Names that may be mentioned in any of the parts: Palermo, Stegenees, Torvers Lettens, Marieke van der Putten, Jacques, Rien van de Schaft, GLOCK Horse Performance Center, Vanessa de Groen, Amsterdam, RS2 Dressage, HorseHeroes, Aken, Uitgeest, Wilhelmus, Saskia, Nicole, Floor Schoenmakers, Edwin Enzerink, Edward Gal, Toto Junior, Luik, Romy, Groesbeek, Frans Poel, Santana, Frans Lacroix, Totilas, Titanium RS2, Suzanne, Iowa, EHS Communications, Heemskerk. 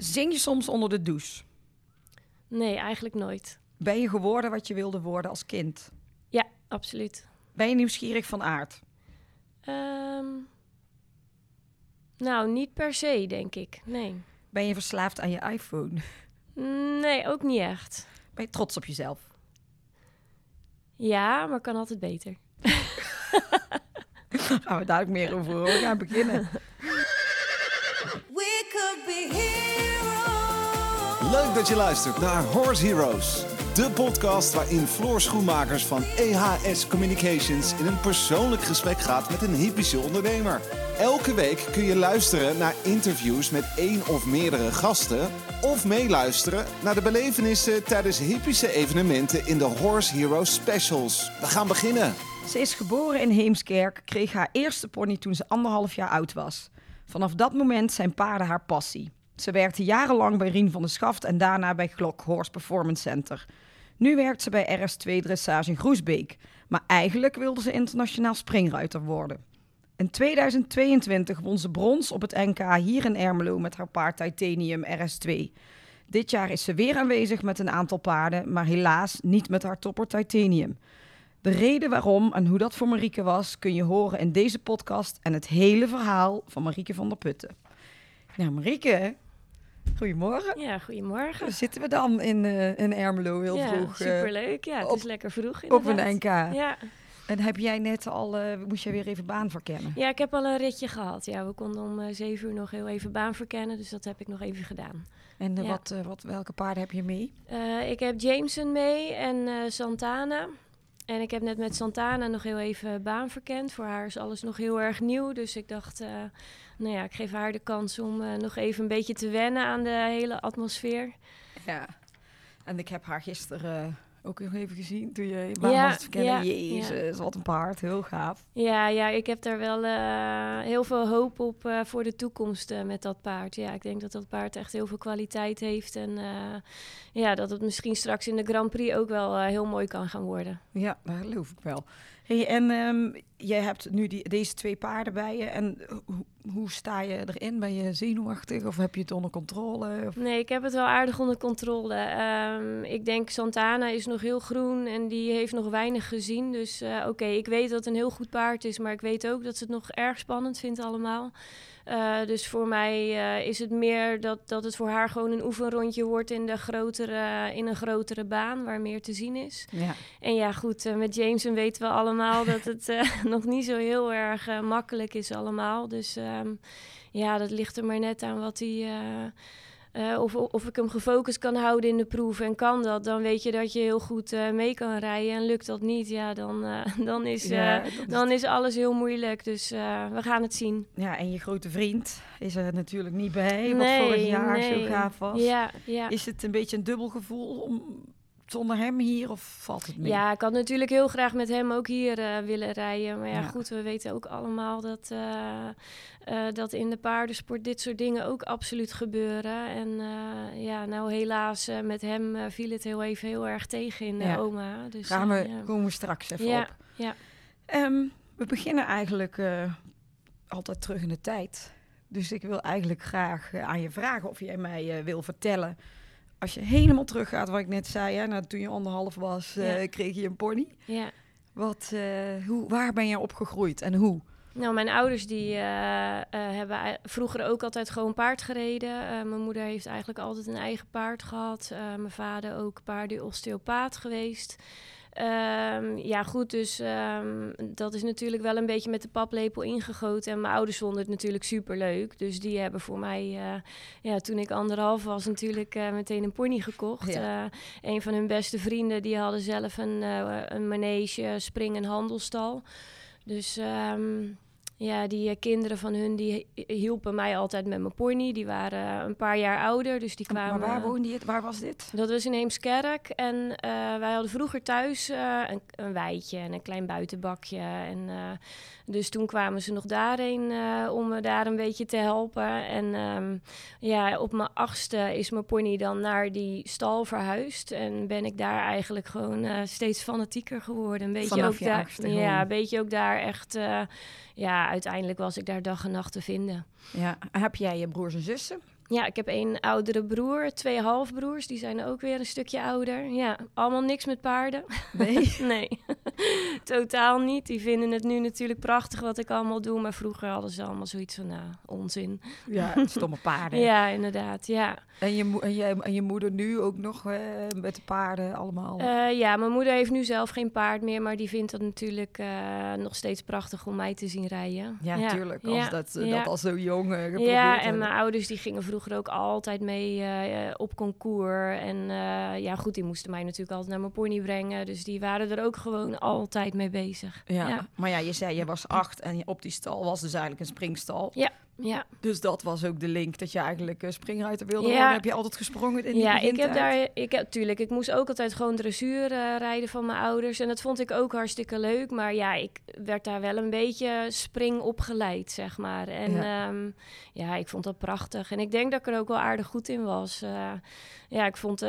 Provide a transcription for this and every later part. Zing je soms onder de douche? Nee, eigenlijk nooit. Ben je geworden wat je wilde worden als kind? Ja, absoluut. Ben je nieuwsgierig van aard? Nou, niet per se, denk ik. Nee. Ben je verslaafd aan je iPhone? Nee, ook niet echt. Ben je trots op jezelf? Ja, maar kan altijd beter. Gaan we daar ook meer over horen. We gaan beginnen. We could be heroes. Leuk dat je luistert naar HorseHeroes. De podcast waarin Floor Schoenmakers van EHS Communications in een persoonlijk gesprek gaat met een hypische ondernemer. Elke week kun je luisteren naar interviews met één of meerdere gasten of meeluisteren naar de belevenissen tijdens hypische evenementen in de HorseHeroes Specials. We gaan beginnen. Ze is geboren in Heemskerk, kreeg haar eerste pony toen ze 1,5 jaar oud was. Vanaf dat moment zijn paarden haar passie. Ze werkte jarenlang bij Rien van de Schaft en daarna bij GLOCK Horse Performance Center. Nu werkt ze bij RS2 Dressage in Groesbeek. Maar eigenlijk wilde ze internationaal springruiter worden. In 2022 won ze brons op het NK hier in Ermelo met haar paard Titanium RS2. Dit jaar is ze weer aanwezig met een aantal paarden, maar helaas niet met haar topper Titanium. De reden waarom en hoe dat voor Marieke was, kun je horen in deze podcast en het hele verhaal van Marieke van der Putten. Nou, Marieke, goedemorgen. Ja, goedemorgen. Daar zitten we dan in Ermelo heel vroeg. Ja, superleuk. Ja, het is lekker vroeg inderdaad. Op een NK. Ja. En heb jij net al, moest jij weer even baan verkennen? Ja, ik heb al een ritje gehad. Ja, we konden om 7 uur nog heel even baan verkennen, dus dat heb ik nog even gedaan. En ja. Welke paarden heb je mee? Ik heb Jameson mee en Santana. En ik heb net met Santana nog heel even baan verkend. Voor haar is alles nog heel erg nieuw. Dus ik dacht, nou ja, ik geef haar de kans om nog even een beetje te wennen aan de hele atmosfeer. Ja, en ik heb haar gisteren ook nog even gezien. Toen je baan moest verkennen. Ja, jezus, wat een paard. Heel gaaf. Ja, ik heb daar wel heel veel hoop op voor de toekomst met dat paard. Ja, ik denk dat dat paard echt heel veel kwaliteit heeft. En ja, dat het misschien straks in de Grand Prix ook wel heel mooi kan gaan worden. Ja, dat geloof ik wel. Hey, en jij hebt nu deze 2 paarden bij je. En hoe sta je erin? Ben je zenuwachtig of heb je het onder controle? Of? Nee, ik heb het wel aardig onder controle. Ik denk Santana is nog heel groen en die heeft nog weinig gezien. Dus oké, ik weet dat het een heel goed paard is. Maar ik weet ook dat ze het nog erg spannend vindt allemaal. Dus voor mij is het meer dat het voor haar gewoon een oefenrondje wordt in een grotere baan waar meer te zien is. Ja. En ja, goed, met Jameson weten we allemaal dat het nog niet zo heel erg makkelijk is allemaal. Dus ja, dat ligt er maar net aan wat hij... Of ik hem gefocust kan houden in de proef en kan dat, dan weet je dat je heel goed mee kan rijden. En lukt dat niet, ja, dan is alles heel moeilijk. Dus we gaan het zien. Ja, en je grote vriend is er natuurlijk niet bij, wat vorig jaar zo gaaf was. Ja, ja. Is het een beetje een dubbel gevoel zonder hem hier of valt het mee? Ja, ik had natuurlijk heel graag met hem ook hier willen rijden. Maar ja, goed, we weten ook allemaal dat, dat in de paardensport dit soort dingen ook absoluut gebeuren. En ja, nou helaas met hem viel het heel even heel erg tegen in Omaha. Dus, komen we straks even op. Ja. We beginnen eigenlijk altijd terug in de tijd. Dus ik wil eigenlijk graag aan je vragen of jij mij wil vertellen... Als je helemaal teruggaat, wat ik net zei, hè, nou, toen je 1,5 was, kreeg je een pony. Ja. Waar ben je opgegroeid en hoe? Nou, mijn ouders die hebben vroeger ook altijd gewoon paard gereden. Mijn moeder heeft eigenlijk altijd een eigen paard gehad. Mijn vader ook paardenosteopaat geweest. Ja, goed, dus dat is natuurlijk wel een beetje met de paplepel ingegoten. En mijn ouders vonden het natuurlijk superleuk. Dus die hebben voor mij, toen ik 1,5 was, natuurlijk meteen een pony gekocht. Ja. Een van hun beste vrienden, die hadden zelf een manege, spring- en handelstal. Dus... Ja, die kinderen van hun, die hielpen mij altijd met mijn pony. Die waren een paar jaar ouder, dus die kwamen... Maar waar woonde je? Waar was dit? Dat was in Heemskerk. En wij hadden vroeger thuis een weidje en een klein buitenbakje. En dus toen kwamen ze nog daarheen om me daar een beetje te helpen. En ja, op mijn 8e is mijn pony dan naar die stal verhuisd. En ben ik daar eigenlijk gewoon steeds fanatieker geworden. Een beetje vanaf ook je 8e. Ja, een beetje ook daar echt... uiteindelijk was ik daar dag en nacht te vinden. Ja. Heb jij je broers en zussen? Ja, ik heb één oudere broer, twee halfbroers. Die zijn ook weer een stukje ouder. Ja, allemaal niks met paarden. Nee? Nee, totaal niet. Die vinden het nu natuurlijk prachtig wat ik allemaal doe. Maar vroeger hadden ze allemaal zoiets van, nou, onzin. Ja, stomme paarden. Ja, inderdaad, ja. En je moeder nu ook nog met de paarden allemaal? Ja, mijn moeder heeft nu zelf geen paard meer. Maar die vindt dat natuurlijk nog steeds prachtig om mij te zien rijden. Ja, natuurlijk. Ja. Dat als zo jong geprobeerd. Ja, en mijn ouders die gingen vroeger ook altijd mee op concours. En goed, die moesten mij natuurlijk altijd naar mijn pony brengen. Dus die waren er ook gewoon altijd mee bezig. Ja, ja. Maar ja, je zei je was 8 en op die stal was dus eigenlijk een springstal. Ja. Ja. Dus dat was ook de link dat je eigenlijk springruiter wilde worden. Ja. Heb je altijd gesprongen in die begintijd? Ja, ik moest ook altijd gewoon dressuur rijden van mijn ouders. En dat vond ik ook hartstikke leuk. Maar ja, ik werd daar wel een beetje spring opgeleid, zeg maar. En ik vond dat prachtig. En ik denk dat ik er ook wel aardig goed in was.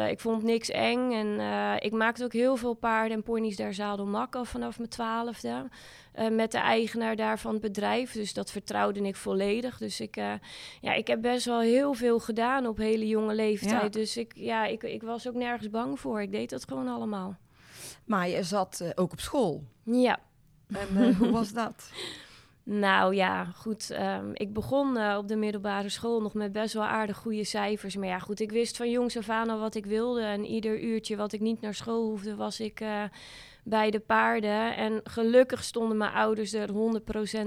Ik vond niks eng. En ik maakte ook heel veel paarden en ponies daar zadelmak al vanaf mijn 12e. Met de eigenaar daar van het bedrijf. Dus dat vertrouwde ik volledig. Dus ik heb best wel heel veel gedaan op hele jonge leeftijd. Ja. Dus ik was ook nergens bang voor. Ik deed dat gewoon allemaal. Maar je zat ook op school. Ja. En hoe was dat? Nou ja, goed. Ik begon op de middelbare school nog met best wel aardig goede cijfers. Maar ja, goed, ik wist van jongs af aan al wat ik wilde. En ieder uurtje wat ik niet naar school hoefde, was ik... bij de paarden. En gelukkig stonden mijn ouders er 100%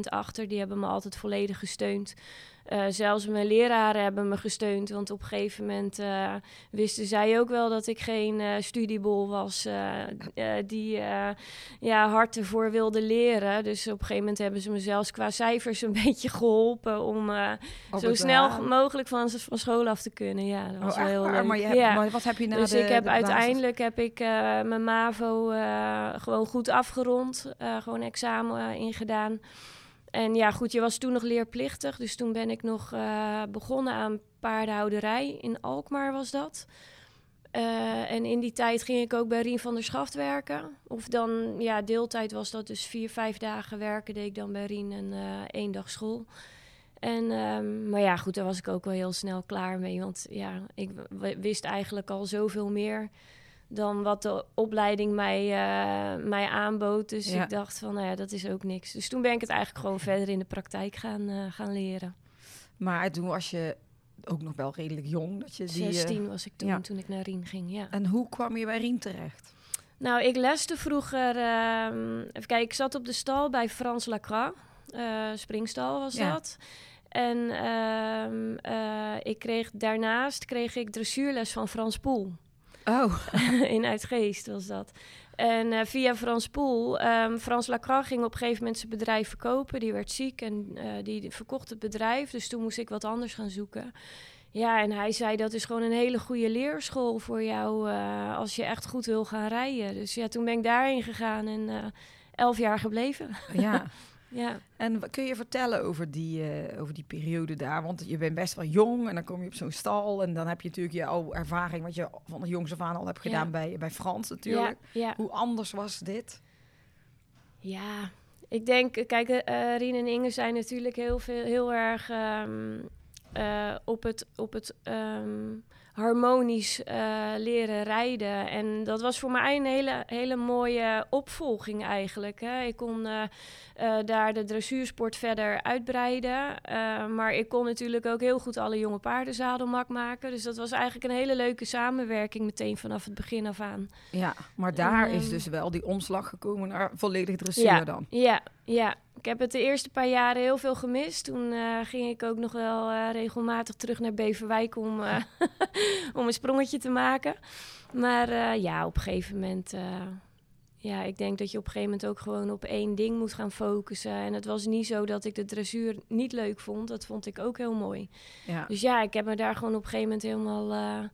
achter. Die hebben me altijd volledig gesteund. Zelfs mijn leraren hebben me gesteund. Want op een gegeven moment wisten zij ook wel dat ik geen studiebol was. Die hard ervoor wilde leren. Dus op een gegeven moment hebben ze me zelfs qua cijfers een beetje geholpen. Om zo snel mogelijk van school af te kunnen. Ja, dat was heel leuk. Maar wat heb je nou? Dus uiteindelijk heb ik mijn MAVO gewoon goed afgerond. Gewoon examen ingedaan. En ja, goed, je was toen nog leerplichtig. Dus toen ben ik nog begonnen aan paardenhouderij. In Alkmaar was dat. En in die tijd ging ik ook bij Rien van der Schaft werken. Of dan, ja, deeltijd was dat. Dus 4-5 dagen werken deed ik dan bij Rien en 1 dag school. En, maar ja, goed, daar was ik ook wel heel snel klaar mee. Want ja, ik wist eigenlijk al zoveel meer... dan wat de opleiding mij aanbood. Dus ik dacht van, nou ja, dat is ook niks. Dus toen ben ik het eigenlijk gewoon verder in de praktijk gaan leren. Maar toen was je ook nog wel redelijk jong. 16 was ik toen ik naar Rien ging, ja. En hoe kwam je bij Rien terecht? Nou, ik leste vroeger... even kijken, ik zat op de stal bij Frans Lacroix. Springstal was dat. En daarnaast kreeg ik dressuurles van Frans Poel. Oh. In Uitgeest was dat. En via Frans Poel. Frans Lacroix ging op een gegeven moment zijn bedrijf verkopen. Die werd ziek en die verkocht het bedrijf. Dus toen moest ik wat anders gaan zoeken. Ja, en hij zei dat is gewoon een hele goede leerschool voor jou... als je echt goed wil gaan rijden. Dus ja, toen ben ik daarheen gegaan en 11 jaar gebleven. Ja. Ja. En kun je vertellen over die periode daar? Want je bent best wel jong en dan kom je op zo'n stal... en dan heb je natuurlijk jouw ervaring... wat je van jongs af aan al hebt gedaan bij Frans natuurlijk. Ja, ja. Hoe anders was dit? Ja, ik denk... Kijk, Rien en Inge zijn natuurlijk heel erg op het harmonisch leren rijden. En dat was voor mij een hele, hele mooie opvolging eigenlijk. Hè. Ik kon daar de dressuursport verder uitbreiden. Maar ik kon natuurlijk ook heel goed alle jonge paarden zadelmak maken. Dus dat was eigenlijk een hele leuke samenwerking meteen vanaf het begin af aan. Ja, maar daar is dus wel die omslag gekomen naar volledig dressuur dan. Ja. Ik heb het de eerste paar jaren heel veel gemist. Toen ging ik ook nog wel regelmatig terug naar Beverwijk om, om een sprongetje te maken. Maar op een gegeven moment... ik denk dat je op een gegeven moment ook gewoon op één ding moet gaan focussen. En het was niet zo dat ik de dressuur niet leuk vond. Dat vond ik ook heel mooi. Ja. Dus ja, ik heb me daar gewoon op een gegeven moment helemaal...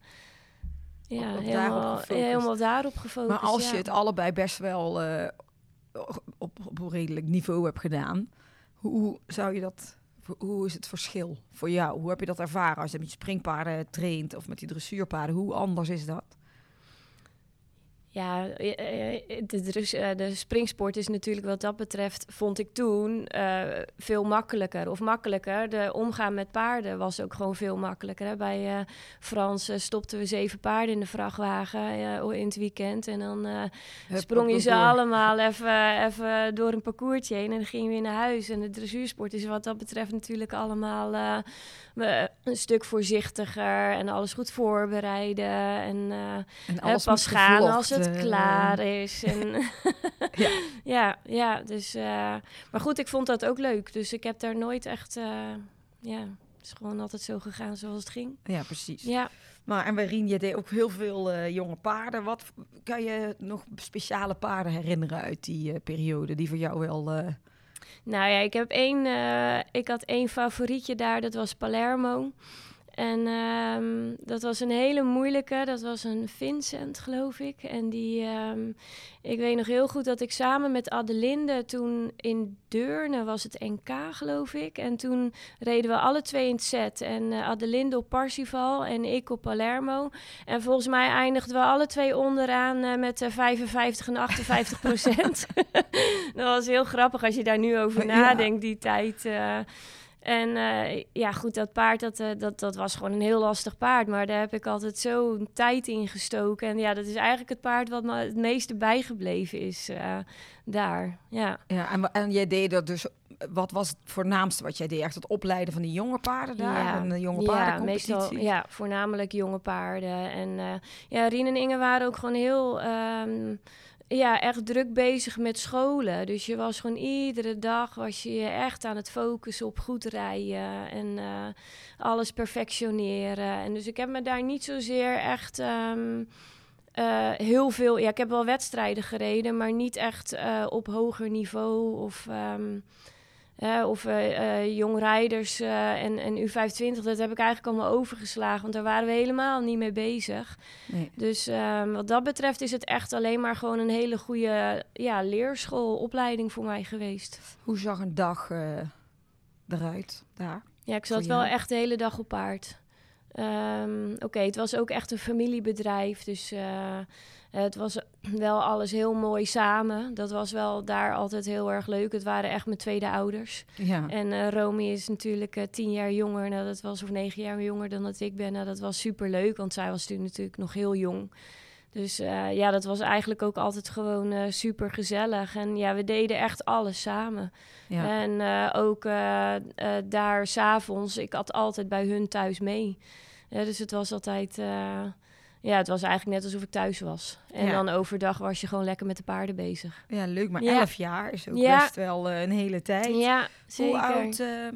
helemaal daarop gefocust. Maar als je het allebei best wel... Op een redelijk niveau heb gedaan. Hoe is het verschil voor jou? Hoe heb je dat ervaren als je met je springpaarden traint of met die dressuurpaarden? Hoe anders is dat? Ja, de springsport is natuurlijk wat dat betreft, vond ik toen, veel makkelijker. Of makkelijker, de omgaan met paarden was ook gewoon veel makkelijker. Hè. Bij Frans stopten we 7 paarden in de vrachtwagen in het weekend. En dan sprong je ze allemaal even door een parcoursje heen en dan ging je weer naar huis. En de dressuursport is wat dat betreft natuurlijk allemaal een stuk voorzichtiger en alles goed voorbereiden. En alles pas gaan als het klaar is. En dus... maar goed, ik vond dat ook leuk. Dus ik heb daar nooit echt... het is gewoon altijd zo gegaan zoals het ging. Ja, precies. Ja. Maar en bij Rien, je deed ook heel veel jonge paarden. Wat kan je nog speciale paarden herinneren uit die periode? Die voor jou wel... Nou ja, ik had 1 favorietje daar. Dat was Palermo. En dat was een hele moeilijke. Dat was een Vincent, geloof ik. En die, ik weet nog heel goed dat ik samen met Adelinde toen in Deurne was het NK, geloof ik. En toen reden we alle 2 in het set. En Adelinde op Parsival en ik op Palermo. En volgens mij eindigden we alle 2 onderaan met 55% en 58%. Dat was heel grappig als je daar nu over nadenkt, die tijd... En goed, dat paard, dat was gewoon een heel lastig paard. Maar daar heb ik altijd zo'n tijd in gestoken. En ja, dat is eigenlijk het paard wat me het meeste bijgebleven is daar. Ja en jij deed dat dus... Wat was het voornaamste wat jij deed? Echt het opleiden van die jonge paarden daar? Ja, en de jonge paardencompetitie? Ja, meestal, voornamelijk jonge paarden. En Rien en Inge waren ook gewoon heel... echt druk bezig met scholen. Dus je was gewoon iedere dag was je echt aan het focussen op goed rijden en alles perfectioneren. En dus ik heb me daar niet zozeer echt heel veel... Ja, ik heb wel wedstrijden gereden, maar niet echt op hoger niveau of jongrijders en U25, dat heb ik eigenlijk allemaal overgeslagen. Want daar waren we helemaal niet mee bezig. Nee. Dus wat dat betreft is het echt alleen maar gewoon een hele goede leerschoolopleiding voor mij geweest. Hoe zag een dag eruit daar? Ja, ik zat wel echt de hele dag op paard. Het was ook echt een familiebedrijf. Dus het was wel alles heel mooi samen. Dat was wel daar altijd heel erg leuk. Het waren echt mijn tweede ouders. Ja. En Romy is natuurlijk 10 jaar jonger. Nou, dat was, of 9 jaar jonger dan dat ik ben. Nou, dat was super leuk, want zij was toen natuurlijk nog heel jong. Dus dat was eigenlijk ook altijd gewoon super gezellig. En ja, we deden echt alles samen. Ja. En daar s'avonds, ik had altijd bij hun thuis mee. Dus het was altijd... het was eigenlijk net alsof ik thuis was. En dan overdag was je gewoon lekker met de paarden bezig. Ja, leuk. Maar 11 jaar is ook best wel een hele tijd. Ja, zeker.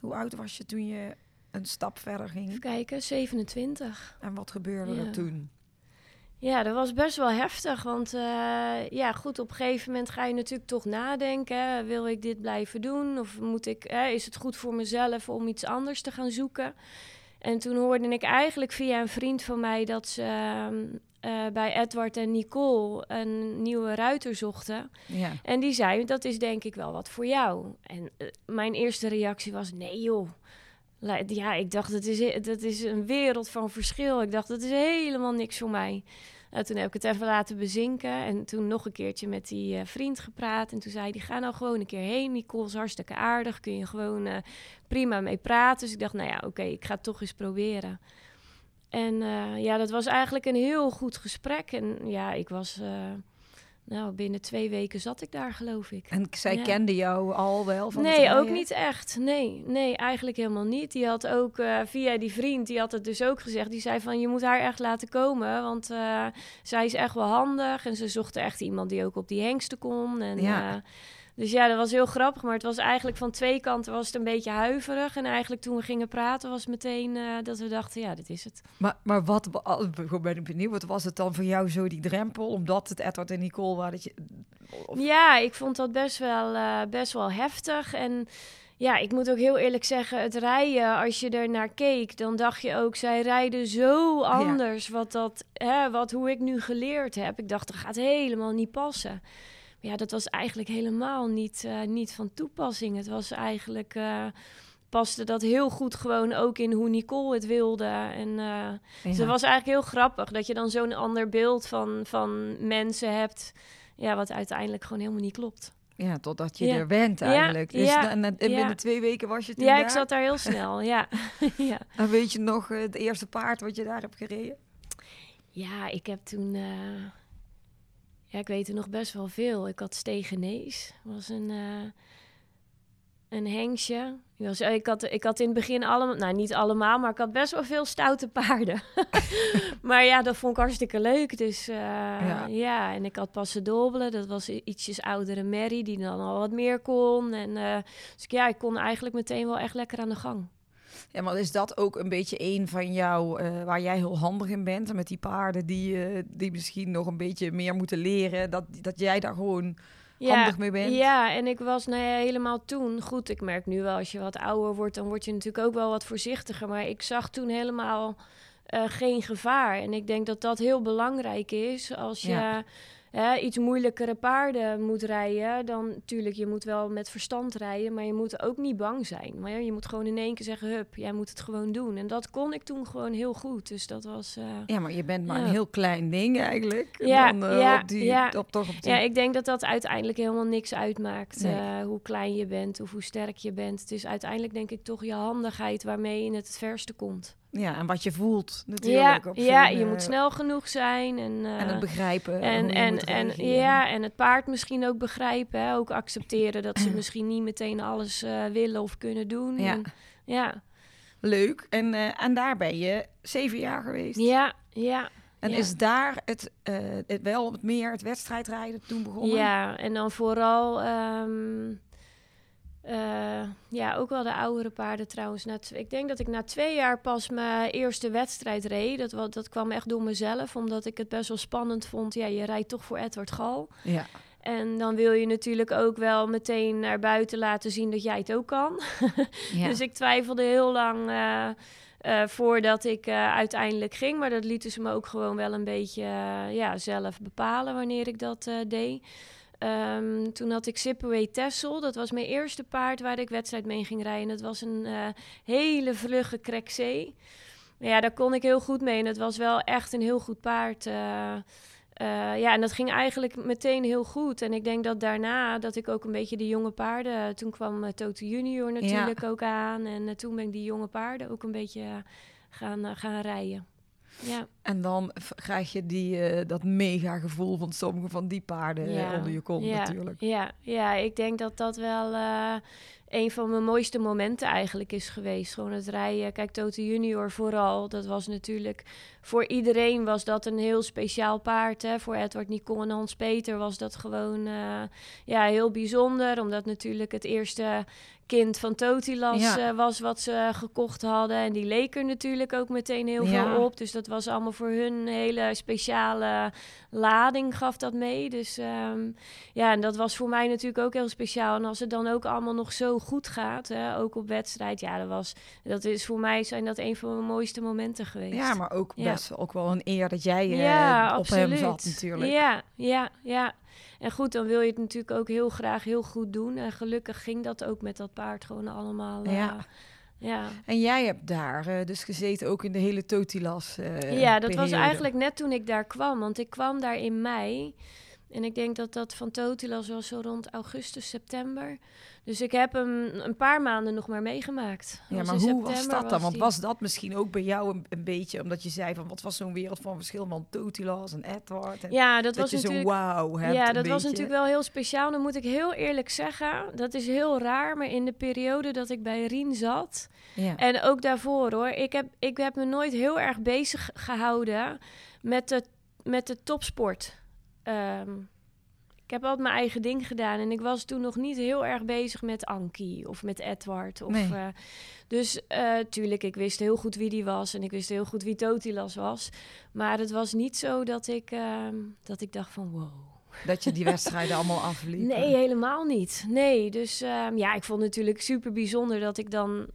Hoe oud was je toen je een stap verder ging? Even kijken, 27. En wat gebeurde er toen? Ja, dat was best wel heftig. Want op een gegeven moment ga je natuurlijk toch nadenken. Wil ik dit blijven doen? Of moet ik? Is het goed voor mezelf om iets anders te gaan zoeken? En toen hoorde ik eigenlijk via een vriend van mij dat ze bij Edward en Nicole een nieuwe ruiter zochten. Ja. En die zei, dat is denk ik wel wat voor jou. En mijn eerste reactie was, nee joh. Ja, ik dacht, dat is een wereld van verschil. Ik dacht, dat is helemaal niks voor mij. Toen heb ik het even laten bezinken. En toen nog een keertje met die vriend gepraat. En toen zei hij, ga nou gewoon een keer heen. Nicole is hartstikke aardig. Kun je gewoon prima mee praten. Dus ik dacht, nou ja, oké, ik ga het toch eens proberen. En dat was eigenlijk een heel goed gesprek. En ja, ik was... binnen 2 weken zat ik daar, geloof ik. En zij kende jou al wel? Van nee, ook niet echt. Nee, eigenlijk helemaal niet. Die had ook via die vriend, die had het dus ook gezegd. Die zei van, je moet haar echt laten komen. Want zij is echt wel handig. En ze zochten echt iemand die ook op die hengsten kon. En, dus dat was heel grappig. Maar het was eigenlijk van 2 kanten was het een beetje huiverig. En eigenlijk toen we gingen praten was meteen dat we dachten, ja, dit is het. Maar wat, ben ik benieuwd, wat was het dan voor jou zo die drempel? Omdat het Edward en Nicole waren dat je... Of... Ja, ik vond dat best wel heftig. En ja, ik moet ook heel eerlijk zeggen, het rijden, als je er naar keek, dan dacht je ook, zij rijden zo anders. Ja. Hoe ik nu geleerd heb. Ik dacht, dat gaat helemaal niet passen. Ja, dat was eigenlijk helemaal niet van toepassing. Het was eigenlijk paste dat heel goed gewoon ook in hoe Nicole het wilde. En dus het was eigenlijk heel grappig dat je dan zo'n ander beeld van mensen hebt. Ja, wat uiteindelijk gewoon helemaal niet klopt. Ja, totdat je er bent eigenlijk. Dus binnen 2 weken was je het inderdaad. Ja, ik zat daar heel snel, ja. En weet je nog het eerste paard wat je daar hebt gereden? Ja, ik heb toen... ik weet er nog best wel veel. Ik had Stegenees. Was een hengstje. Ik had in het begin allemaal... Nou, niet allemaal, maar ik had best wel veel stoute paarden. Maar ja, dat vond ik hartstikke leuk. Dus en ik had Passadoble. Dat was ietsjes oudere merrie, die dan al wat meer kon. En ik kon eigenlijk meteen wel echt lekker aan de gang. Ja, maar is dat ook een beetje één van jou, waar jij heel handig in bent? Met die paarden die misschien nog een beetje meer moeten leren. Dat jij daar gewoon... handig mee bent. Ja, en ik was helemaal toen... Goed, ik merk nu wel, als je wat ouder wordt... dan word je natuurlijk ook wel wat voorzichtiger. Maar ik zag toen helemaal geen gevaar. En ik denk dat dat heel belangrijk is. Als je iets moeilijkere paarden moet rijden... dan natuurlijk, je moet wel met verstand rijden... maar je moet ook niet bang zijn. Maar je moet gewoon in één keer zeggen... hup, jij moet het gewoon doen. En dat kon ik toen gewoon heel goed. Dus dat was... maar je bent maar een heel klein ding eigenlijk. Ja, dan, ik denk dat dat uiteindelijk helemaal niks uitmaakt. Nee. Hoe klein je bent of hoe sterk je bent. Het is uiteindelijk denk ik toch je handigheid... waarmee je het verste komt. Ja, en wat je voelt natuurlijk. Ja, je moet snel genoeg zijn. En het begrijpen. En het paard misschien ook begrijpen. Hè? Ook accepteren dat ze misschien niet meteen alles willen of kunnen doen. Ja. Leuk. En daar ben je 7 jaar geweest. Ja. En is daar het wedstrijdrijden toen begonnen? Ja, en dan vooral... ook wel de oudere paarden trouwens. Ik denk dat ik na 2 jaar pas mijn eerste wedstrijd reed. Dat kwam echt door mezelf, omdat ik het best wel spannend vond. Ja, je rijdt toch voor Edward Gal. Ja. En dan wil je natuurlijk ook wel meteen naar buiten laten zien dat jij het ook kan. Ja. Dus ik twijfelde heel lang voordat ik uiteindelijk ging. Maar dat lieten ze me ook gewoon wel een beetje zelf bepalen wanneer ik dat deed. Toen had ik Zippaway Texel. Dat was mijn eerste paard waar ik wedstrijd mee ging rijden. Dat was een hele vlugge Crexé. Ja, daar kon ik heel goed mee. En het was wel echt een heel goed paard. En dat ging eigenlijk meteen heel goed. En ik denk dat daarna dat ik ook een beetje de jonge paarden... Toen kwam Toto Junior natuurlijk ook aan. En toen ben ik die jonge paarden ook een beetje gaan rijden. Ja. En dan krijg je dat mega gevoel van sommige van die paarden onder je kont natuurlijk. Ja, ik denk dat dat wel een van mijn mooiste momenten eigenlijk is geweest. Gewoon het rijden. Kijk, Toto Junior vooral, dat was natuurlijk... Voor iedereen was dat een heel speciaal paard. Hè? Voor Edward, Nicole en Hans Peter was dat gewoon heel bijzonder. Omdat natuurlijk het eerste... kind van Totilas was wat ze gekocht hadden. En die leek er natuurlijk ook meteen heel veel op. Dus dat was allemaal voor hun een hele speciale lading, gaf dat mee. Dus en dat was voor mij natuurlijk ook heel speciaal. En als het dan ook allemaal nog zo goed gaat, hè, ook op wedstrijd. Ja, dat is voor mij een van mijn mooiste momenten geweest. Ja, maar ook best ook wel een eer dat jij op hem zat natuurlijk. Ja. En goed, dan wil je het natuurlijk ook heel graag heel goed doen. En gelukkig ging dat ook met dat paard gewoon allemaal. En jij hebt daar dus gezeten ook in de hele Totilas dat periode. Was eigenlijk net toen ik daar kwam. Want ik kwam daar in mei. En ik denk dat dat van Totilas was zo rond augustus, september. Dus ik heb hem een paar maanden nog maar meegemaakt. Ja, maar hoe was dat dan? Want was dat misschien ook bij jou een beetje... omdat je zei van, wat was zo'n wereld van verschil... van Totilas en Edward. En ja, dat was natuurlijk... zo'n wauw hebt. Ja, dat was natuurlijk wel heel speciaal. Dan moet ik heel eerlijk zeggen... dat is heel raar, maar in de periode dat ik bij Rien zat... Ja. En ook daarvoor hoor. Ik heb me nooit heel erg bezig gehouden... met de topsport... Ik heb altijd mijn eigen ding gedaan. En ik was toen nog niet heel erg bezig met Ankie of met Edward. Of, nee. Tuurlijk, ik wist heel goed wie die was. En ik wist heel goed wie Totilas was. Maar het was niet zo dat ik dacht van wow. Dat je die wedstrijden allemaal afliep. Nee, helemaal niet. Nee, dus ik vond het natuurlijk super bijzonder dat ik dan...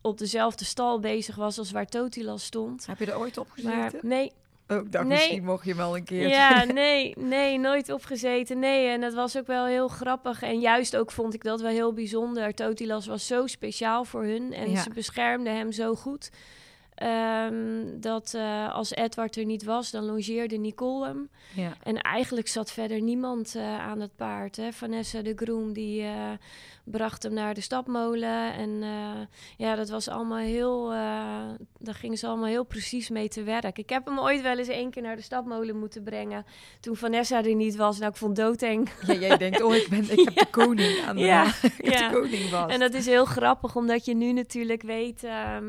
op dezelfde stal bezig was als waar Totilas stond. Heb je er ooit op gezeten? Nee. ook dacht, nee, misschien mocht je wel een keer. Ja, nee, nooit opgezeten. Nee, en dat was ook wel heel grappig. En juist ook vond ik dat wel heel bijzonder. Totilas was zo speciaal voor hun en ze beschermden hem zo goed. Dat als Edward er niet was, dan longeerde Nicole hem. Ja. En eigenlijk zat verder niemand aan dat paard. Hè? Vanessa de Groen, die bracht hem naar de stapmolen. En dat was allemaal heel... daar gingen ze allemaal heel precies mee te werk. Ik heb hem ooit wel eens 1 keer naar de stapmolen moeten brengen. Toen Vanessa er niet was. Nou, ik vond doodeng. Ja, jij denkt, ik heb de koning aan de hand. De koning was. En dat is heel grappig, omdat je nu natuurlijk weet... kijk,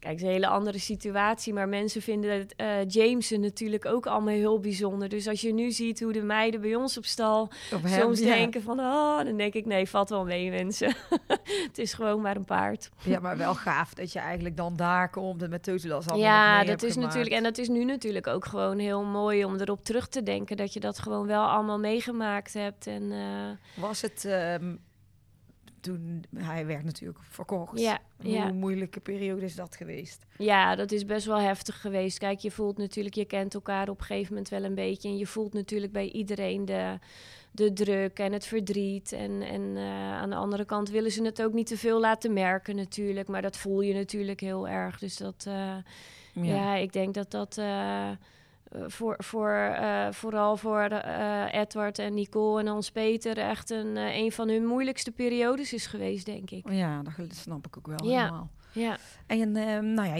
het is een hele andere situatie. Maar mensen vinden het, Jameson natuurlijk ook allemaal heel bijzonder. Dus als je nu ziet hoe de meiden bij ons op stal soms denken van... Oh, dan denk ik, nee, valt wel mee, mensen. Het is gewoon maar een paard. Ja, maar wel gaaf dat je eigenlijk dan daar komt en met Totilas allemaal mee dat is gemaakt. Natuurlijk. En dat is nu natuurlijk ook gewoon heel mooi om erop terug te denken. Dat je dat gewoon wel allemaal meegemaakt hebt. En, was het... toen hij werd natuurlijk verkocht. Ja, Hoe moeilijke periode is dat geweest? Ja, dat is best wel heftig geweest. Kijk, je voelt natuurlijk, je kent elkaar op een gegeven moment wel een beetje. En je voelt natuurlijk bij iedereen de druk en het verdriet. En aan de andere kant willen ze het ook niet te veel laten merken natuurlijk. Maar dat voel je natuurlijk heel erg. Dus dat, ik denk dat... Vooral voor Edward en Nicole en Hans Peter echt een van hun moeilijkste periodes is geweest, denk ik. Ja, dat snap ik ook wel helemaal. Ja. En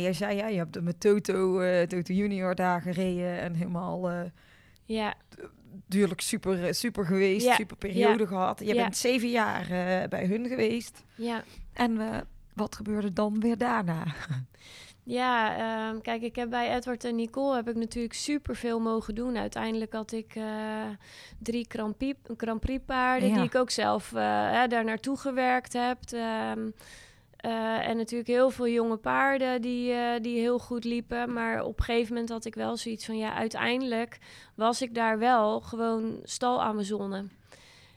jij zei, je hebt met Toto Junior daar gereden en helemaal duurlijk super geweest, super periode gehad. Je bent 7 jaar bij hun geweest. Ja. En wat gebeurde dan weer daarna? Ja, kijk, ik heb bij Edward en Nicole heb ik natuurlijk superveel mogen doen. Uiteindelijk had ik 3 Grand Prix paarden die ik ook zelf daar naartoe gewerkt heb. En natuurlijk heel veel jonge paarden die heel goed liepen. Maar op een gegeven moment had ik wel zoiets van... uiteindelijk was ik daar wel gewoon stal-Amazone.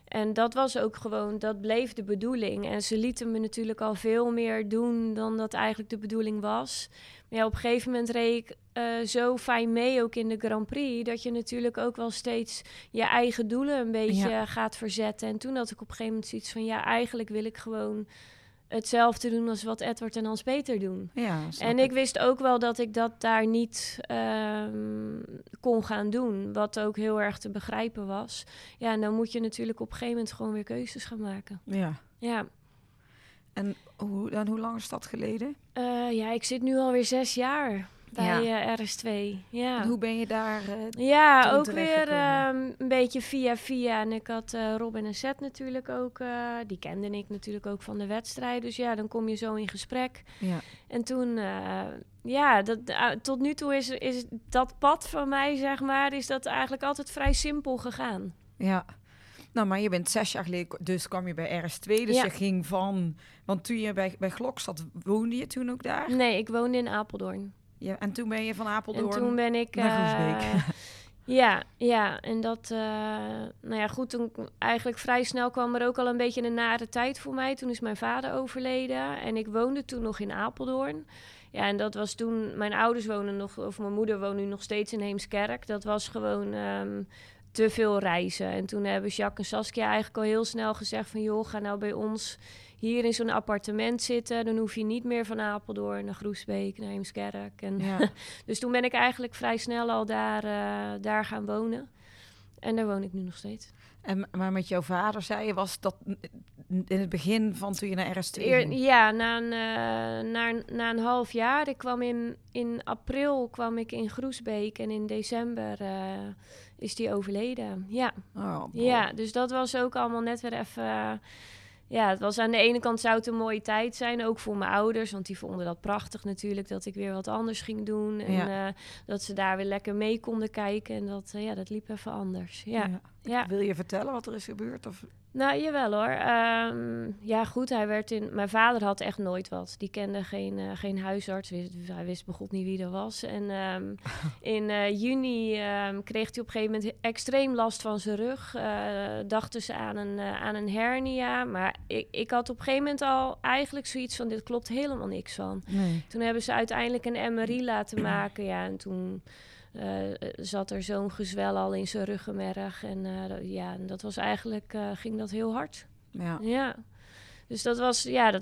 En dat was ook gewoon, dat bleef de bedoeling. En ze lieten me natuurlijk al veel meer doen dan dat eigenlijk de bedoeling was. Maar op een gegeven moment reed ik zo fijn mee ook in de Grand Prix... dat je natuurlijk ook wel steeds je eigen doelen een beetje gaat verzetten. En toen had ik op een gegeven moment zoiets van... eigenlijk wil ik gewoon hetzelfde doen als wat Edward en Hans Peter doen. Ja, en ik wist ook wel dat ik dat daar niet kon gaan doen. Wat ook heel erg te begrijpen was. Ja, en dan moet je natuurlijk op een gegeven moment gewoon weer keuzes gaan maken. Ja. En hoe lang is dat geleden? Ik zit nu alweer 6 jaar bij RS2. Ja. En hoe ben je daar ook weer een beetje via. En ik had Robin en Seth natuurlijk ook. Die kende ik natuurlijk ook van de wedstrijd. Dus dan kom je zo in gesprek. Ja. En toen... tot nu toe is dat pad van mij, zeg maar... is dat eigenlijk altijd vrij simpel gegaan. Ja. Nou, maar je bent 6 jaar geleden, dus kwam je bij RS2. Dus je ging van... Want toen je bij GLOCK zat, woonde je toen ook daar? Nee, ik woonde in Apeldoorn. Ja, en toen ben je van Apeldoorn naar Groesbeek. En dat... goed, toen eigenlijk vrij snel kwam er ook al een beetje een nare tijd voor mij. Toen is mijn vader overleden en ik woonde toen nog in Apeldoorn. Ja, en dat was toen... Mijn ouders wonen nog... Of mijn moeder woont nu nog steeds in Heemskerk. Dat was gewoon... te veel reizen. En toen hebben Jacques en Saskia eigenlijk al heel snel gezegd van... joh, ga nou bij ons hier in zo'n appartement zitten. Dan hoef je niet meer van Apeldoorn naar Groesbeek, naar Heemskerk. En dus toen ben ik eigenlijk vrij snel al daar gaan wonen. En daar woon ik nu nog steeds. Maar met jouw vader, zei je, was dat in het begin van toen je naar RS2 ging? Ja, na een half jaar. Ik kwam in april kwam ik in Groesbeek en in december... is die overleden, dus dat was ook allemaal net weer even... het was aan de ene kant zou het een mooie tijd zijn, ook voor mijn ouders... want die vonden dat prachtig natuurlijk, dat ik weer wat anders ging doen... en dat ze daar weer lekker mee konden kijken en dat, dat liep even anders. Ja. Wil je vertellen wat er is gebeurd? Of... Nou, jawel hoor. Goed, hij werd mijn vader had echt nooit wat. Die kende geen huisarts. Hij wist begot niet wie er was. En in juni kreeg hij op een gegeven moment extreem last van zijn rug. Dachten ze aan een hernia. Maar ik had op een gegeven moment al eigenlijk zoiets van... dit klopt helemaal niks van. Nee. Toen hebben ze uiteindelijk een MRI laten maken. Ja, en toen... zat er zo'n gezwel al in zijn ruggenmerg. En ja, dat was eigenlijk, ging dat heel hard. Ja. Ja. Dus dat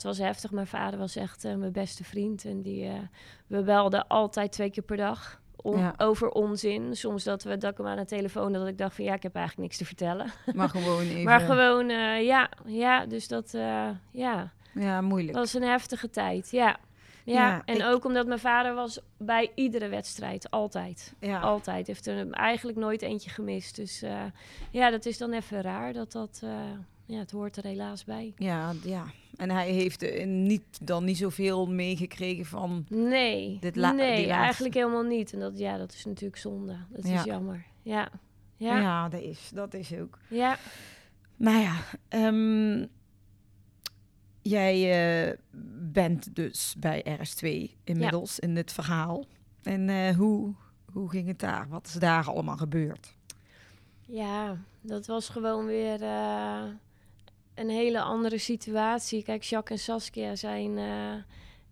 was heftig. Mijn vader was echt mijn beste vriend. En we belden altijd 2 keer per dag over onzin. Soms dat ik hem aan de telefoon, dat ik dacht van ja, ik heb eigenlijk niks te vertellen. Maar gewoon even. Maar gewoon, ja, dus dat, ja. Ja, moeilijk. Dat was een heftige tijd, ja. Ja, ja, en ook omdat mijn vader was bij iedere wedstrijd, altijd. Ja. Altijd, heeft er eigenlijk nooit eentje gemist. Dus ja, dat is dan even raar dat... ja, het hoort er helaas bij. Ja, ja. En hij heeft niet zoveel meegekregen van... Nee, eigenlijk helemaal niet. En dat is natuurlijk zonde. Dat is jammer. Ja, ja. Ja, dat is ook. Ja. Nou ja, jij bent dus bij RS2 inmiddels in dit verhaal. En hoe ging het daar? Wat is daar allemaal gebeurd? Ja, dat was gewoon weer... een hele andere situatie. Kijk, Jacques en Saskia zijn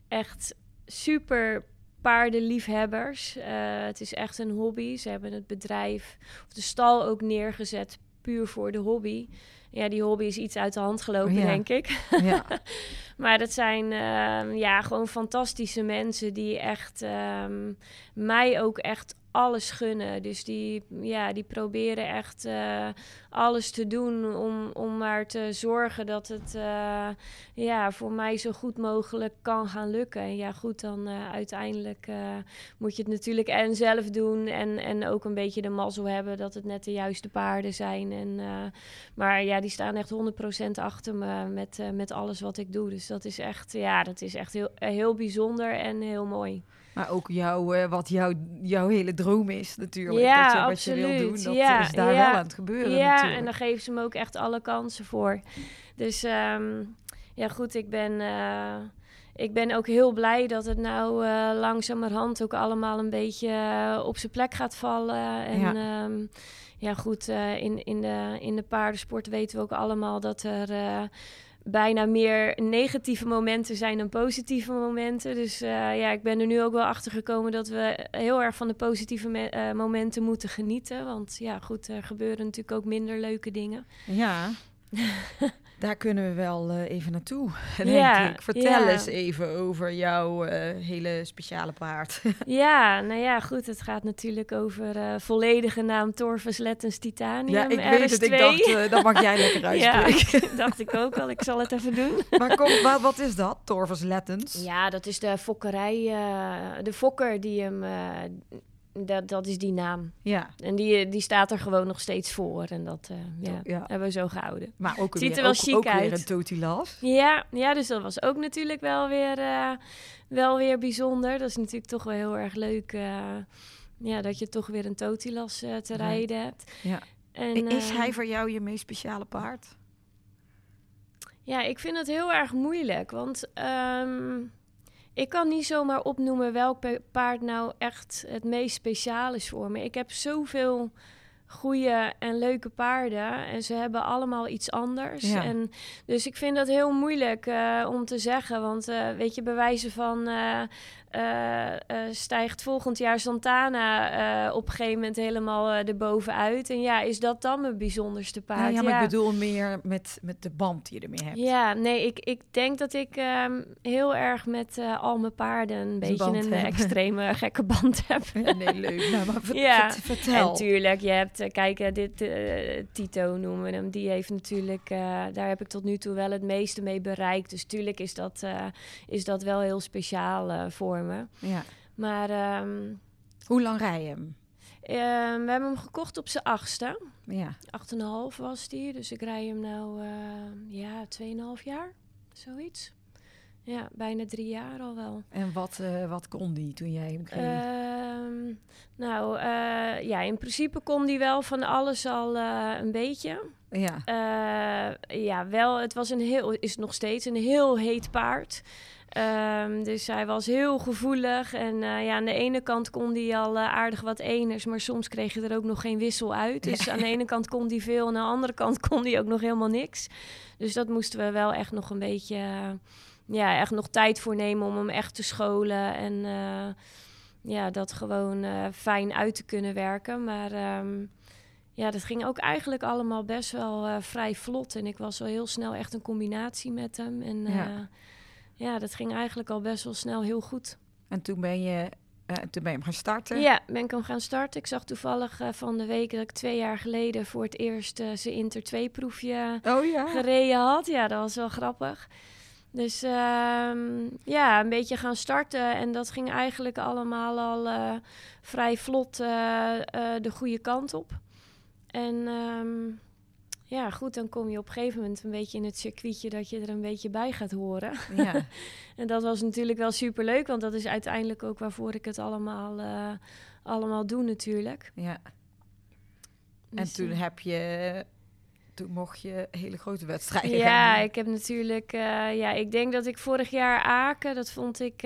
echt super paardenliefhebbers. Het is echt een hobby. Ze hebben het bedrijf of de stal ook neergezet puur voor de hobby. Ja, die hobby is iets uit de hand gelopen, denk ik. Ja. Maar dat zijn gewoon fantastische mensen die echt mij ook echt alles gunnen. Dus die proberen echt alles te doen om maar te zorgen dat het voor mij zo goed mogelijk kan gaan lukken. En ja, goed, dan uiteindelijk moet je het natuurlijk en zelf doen en ook een beetje de mazzel hebben dat het net de juiste paarden zijn. En, maar ja, die staan echt 100% achter me met alles wat ik doe. Dus dat is echt, heel, heel bijzonder en heel mooi. Maar ook jouw hele droom is natuurlijk. Ja, dat absoluut. Wat je wil doen, dat is daar wel aan het gebeuren natuurlijk. Ja, en daar geven ze me ook echt alle kansen voor. Dus goed, ik ben ook heel blij dat het nou langzamerhand ook allemaal een beetje op zijn plek gaat vallen. En in de paardensport weten we ook allemaal dat er... bijna meer negatieve momenten zijn dan positieve momenten. Dus ik ben er nu ook wel achter gekomen dat we heel erg van de positieve momenten moeten genieten. Want er gebeuren natuurlijk ook minder leuke dingen. Ja, daar kunnen we wel even naartoe, denk ik. Vertel eens even over jouw hele speciale paard. Ja, nou ja, goed. Het gaat natuurlijk over volledige naam Torvers Lettens Titanium RS2. Ja, ik weet het. Ik dacht, dat mag jij lekker uitspreken. Ja, dacht ik ook al. Ik zal het even doen. Maar wat is dat, Torvers Lettens? Ja, dat is de fokkerij, de fokker die hem... Dat is die naam. Ja. En die staat er gewoon nog steeds voor. En dat hebben we zo gehouden. Maar ook ziet er wel chic uit. Ook weer een Totilas. Ja, ja, dus dat was ook natuurlijk wel weer bijzonder. Dat is natuurlijk toch wel heel erg leuk. Dat je toch weer een Totilas te rijden hebt. Ja. En, is hij voor jou je meest speciale paard? Ja, ik vind het heel erg moeilijk. Want... ik kan niet zomaar opnoemen welk paard nou echt het meest speciaal is voor me. Ik heb zoveel goede en leuke paarden en ze hebben allemaal iets anders. Ja. En dus ik vind dat heel moeilijk om te zeggen. Want weet je, bij wijze van... stijgt volgend jaar Santana op een gegeven moment helemaal erbovenuit. En ja, is dat dan mijn bijzonderste paard? Nou ja, maar ik bedoel meer met de band die je ermee hebt. Ja, nee, ik denk dat ik heel erg met al mijn paarden een beetje een extreme gekke band heb. Nee, leuk. Nou, maar vertel. En tuurlijk, je hebt, Tito noemen we hem. Die heeft natuurlijk, daar heb ik tot nu toe wel het meeste mee bereikt. Dus tuurlijk is dat wel heel speciaal voor me. Ja. Maar hoe lang rij je hem? We hebben hem gekocht op zijn 8e. Ja. 8,5 was die. Dus ik rij hem nou 2,5 jaar. Zoiets. Ja, bijna 3 jaar al wel. En wat kon die toen jij hem kreeg? In principe kon die wel van alles al een beetje. Ja. Het was is nog steeds een heel heet paard. Dus hij was heel gevoelig en aan de ene kant kon hij al aardig wat eners, maar soms kreeg je er ook nog geen wissel uit. Dus aan de ene kant kon hij veel en aan de andere kant kon hij ook nog helemaal niks. Dus dat moesten we wel echt nog een beetje, echt nog tijd voor nemen om hem echt te scholen en... ja, dat gewoon fijn uit te kunnen werken. Maar ja, dat ging ook eigenlijk allemaal best wel vrij vlot. En ik was al heel snel echt een combinatie met hem. En ja, dat ging eigenlijk al best wel snel heel goed. En toen ben je hem gaan starten? Ja, ben ik hem gaan starten. Ik zag toevallig van de week dat ik 2 jaar geleden voor het eerst zijn Inter 2-proefje gereden had. Ja, dat was wel grappig. Dus ja, een beetje gaan starten. En dat ging eigenlijk allemaal al vrij vlot de goede kant op. En ja, goed, dan kom je op een gegeven moment een beetje in het circuitje dat je er een beetje bij gaat horen. Ja. En dat was natuurlijk wel superleuk, want dat is uiteindelijk ook waarvoor ik het allemaal doe natuurlijk. Ja. En dus, toen heb je... Toen mocht je hele grote wedstrijden gaan. Ja, ik heb natuurlijk... ik denk dat ik vorig jaar Aken... Dat vond ik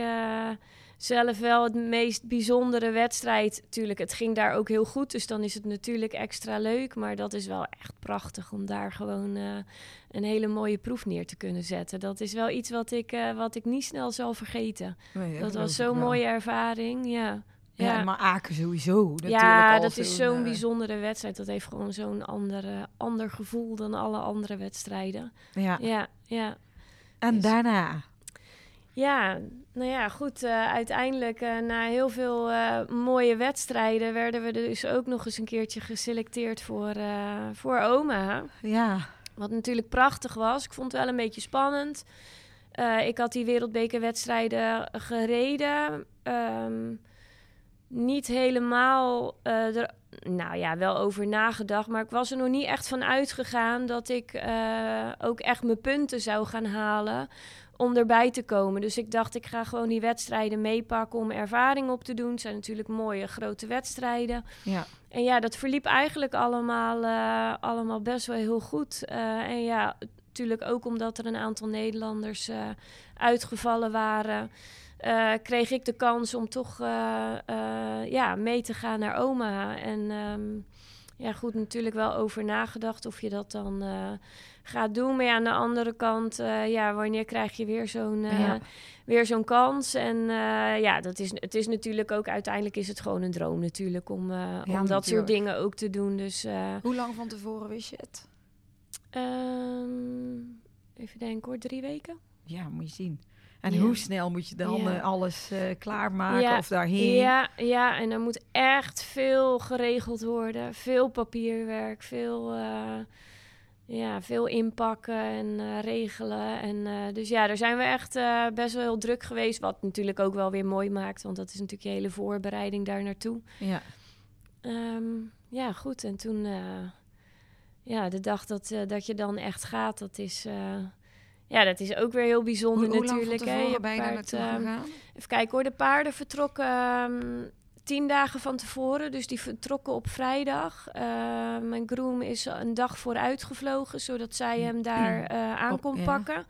zelf wel het meest bijzondere wedstrijd. Tuurlijk, het ging daar ook heel goed. Dus dan is het natuurlijk extra leuk. Maar dat is wel echt prachtig om daar gewoon een hele mooie proef neer te kunnen zetten. Dat is wel iets wat ik niet snel zal vergeten. Nee, dat was zo'n mooie ervaring, ja. Ja, maar Aken sowieso. Natuurlijk ja, dat is zo'n bijzondere wedstrijd. Dat heeft gewoon zo'n ander gevoel dan alle andere wedstrijden. Ja. Ja. En dus, daarna? Ja, nou ja, goed. Uiteindelijk, na heel veel mooie wedstrijden... werden we dus ook nog eens een keertje geselecteerd voor Omaha. Ja. Wat natuurlijk prachtig was. Ik vond het wel een beetje spannend. Ik had die wereldbekerwedstrijden gereden... Niet helemaal wel over nagedacht. Maar ik was er nog niet echt van uitgegaan dat ik ook echt mijn punten zou gaan halen om erbij te komen. Dus ik dacht, ik ga gewoon die wedstrijden meepakken om ervaring op te doen. Het zijn natuurlijk mooie grote wedstrijden. Ja. En ja, dat verliep eigenlijk allemaal best wel heel goed. En ja, natuurlijk ook omdat er een aantal Nederlanders uitgevallen waren... kreeg ik de kans om toch mee te gaan naar Omaha. En goed, natuurlijk wel over nagedacht of je dat dan gaat doen. Maar ja, aan de andere kant, wanneer krijg je weer zo'n kans? En het is natuurlijk ook, uiteindelijk is het gewoon een droom natuurlijk om dat soort dingen ook te doen. Dus, hoe lang van tevoren wist je het? Even denken hoor, 3 weken. Ja, moet je zien. En hoe snel moet je dan alles klaarmaken of daarheen? Ja, en er moet echt veel geregeld worden. Veel papierwerk, veel inpakken en regelen. En, dus ja, daar zijn we echt best wel heel druk geweest. Wat natuurlijk ook wel weer mooi maakt, want dat is natuurlijk je hele voorbereiding daar naartoe. Ja. Goed. En toen, de dag dat je dan echt gaat, dat is... Ja, dat is ook weer heel bijzonder natuurlijk. Hoe lang van tevoren ben je naartoe gegaan? Even kijken hoor, de paarden vertrokken 10 dagen van tevoren. Dus die vertrokken op vrijdag. Mijn groom is een dag vooruit gevlogen, zodat zij hem daar aan kon pakken.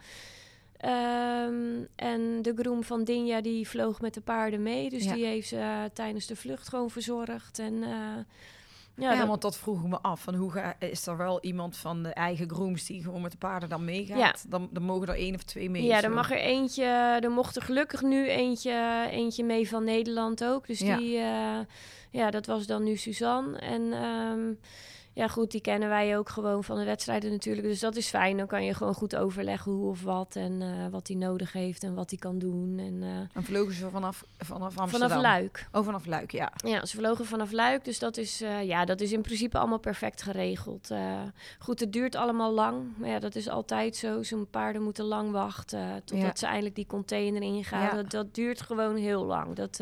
En de groom van Dinja, die vloog met de paarden mee. Dus die heeft ze tijdens de vlucht gewoon verzorgd en... want dat vroeg ik me af. Van is er wel iemand van de eigen grooms die gewoon met de paarden dan meegaat? Ja. Dan mogen er 1 of 2 mee. Ja, dan mag er eentje. Er mocht er gelukkig nu eentje mee van Nederland ook. Dus dat was dan nu Suzanne. En goed, die kennen wij ook gewoon van de wedstrijden natuurlijk. Dus dat is fijn. Dan kan je gewoon goed overleggen hoe of wat. En wat hij nodig heeft en wat hij kan doen. En vlogen ze vanaf Amsterdam? Vanaf Luik. Oh, vanaf Luik, ja. Ja, ze vlogen vanaf Luik. Dus dat is in principe allemaal perfect geregeld. Goed, het duurt allemaal lang. Maar ja, dat is altijd zo. Zo'n paarden moeten lang wachten totdat ze eindelijk die container ingaan. Ja. Dat duurt gewoon heel lang. Dat...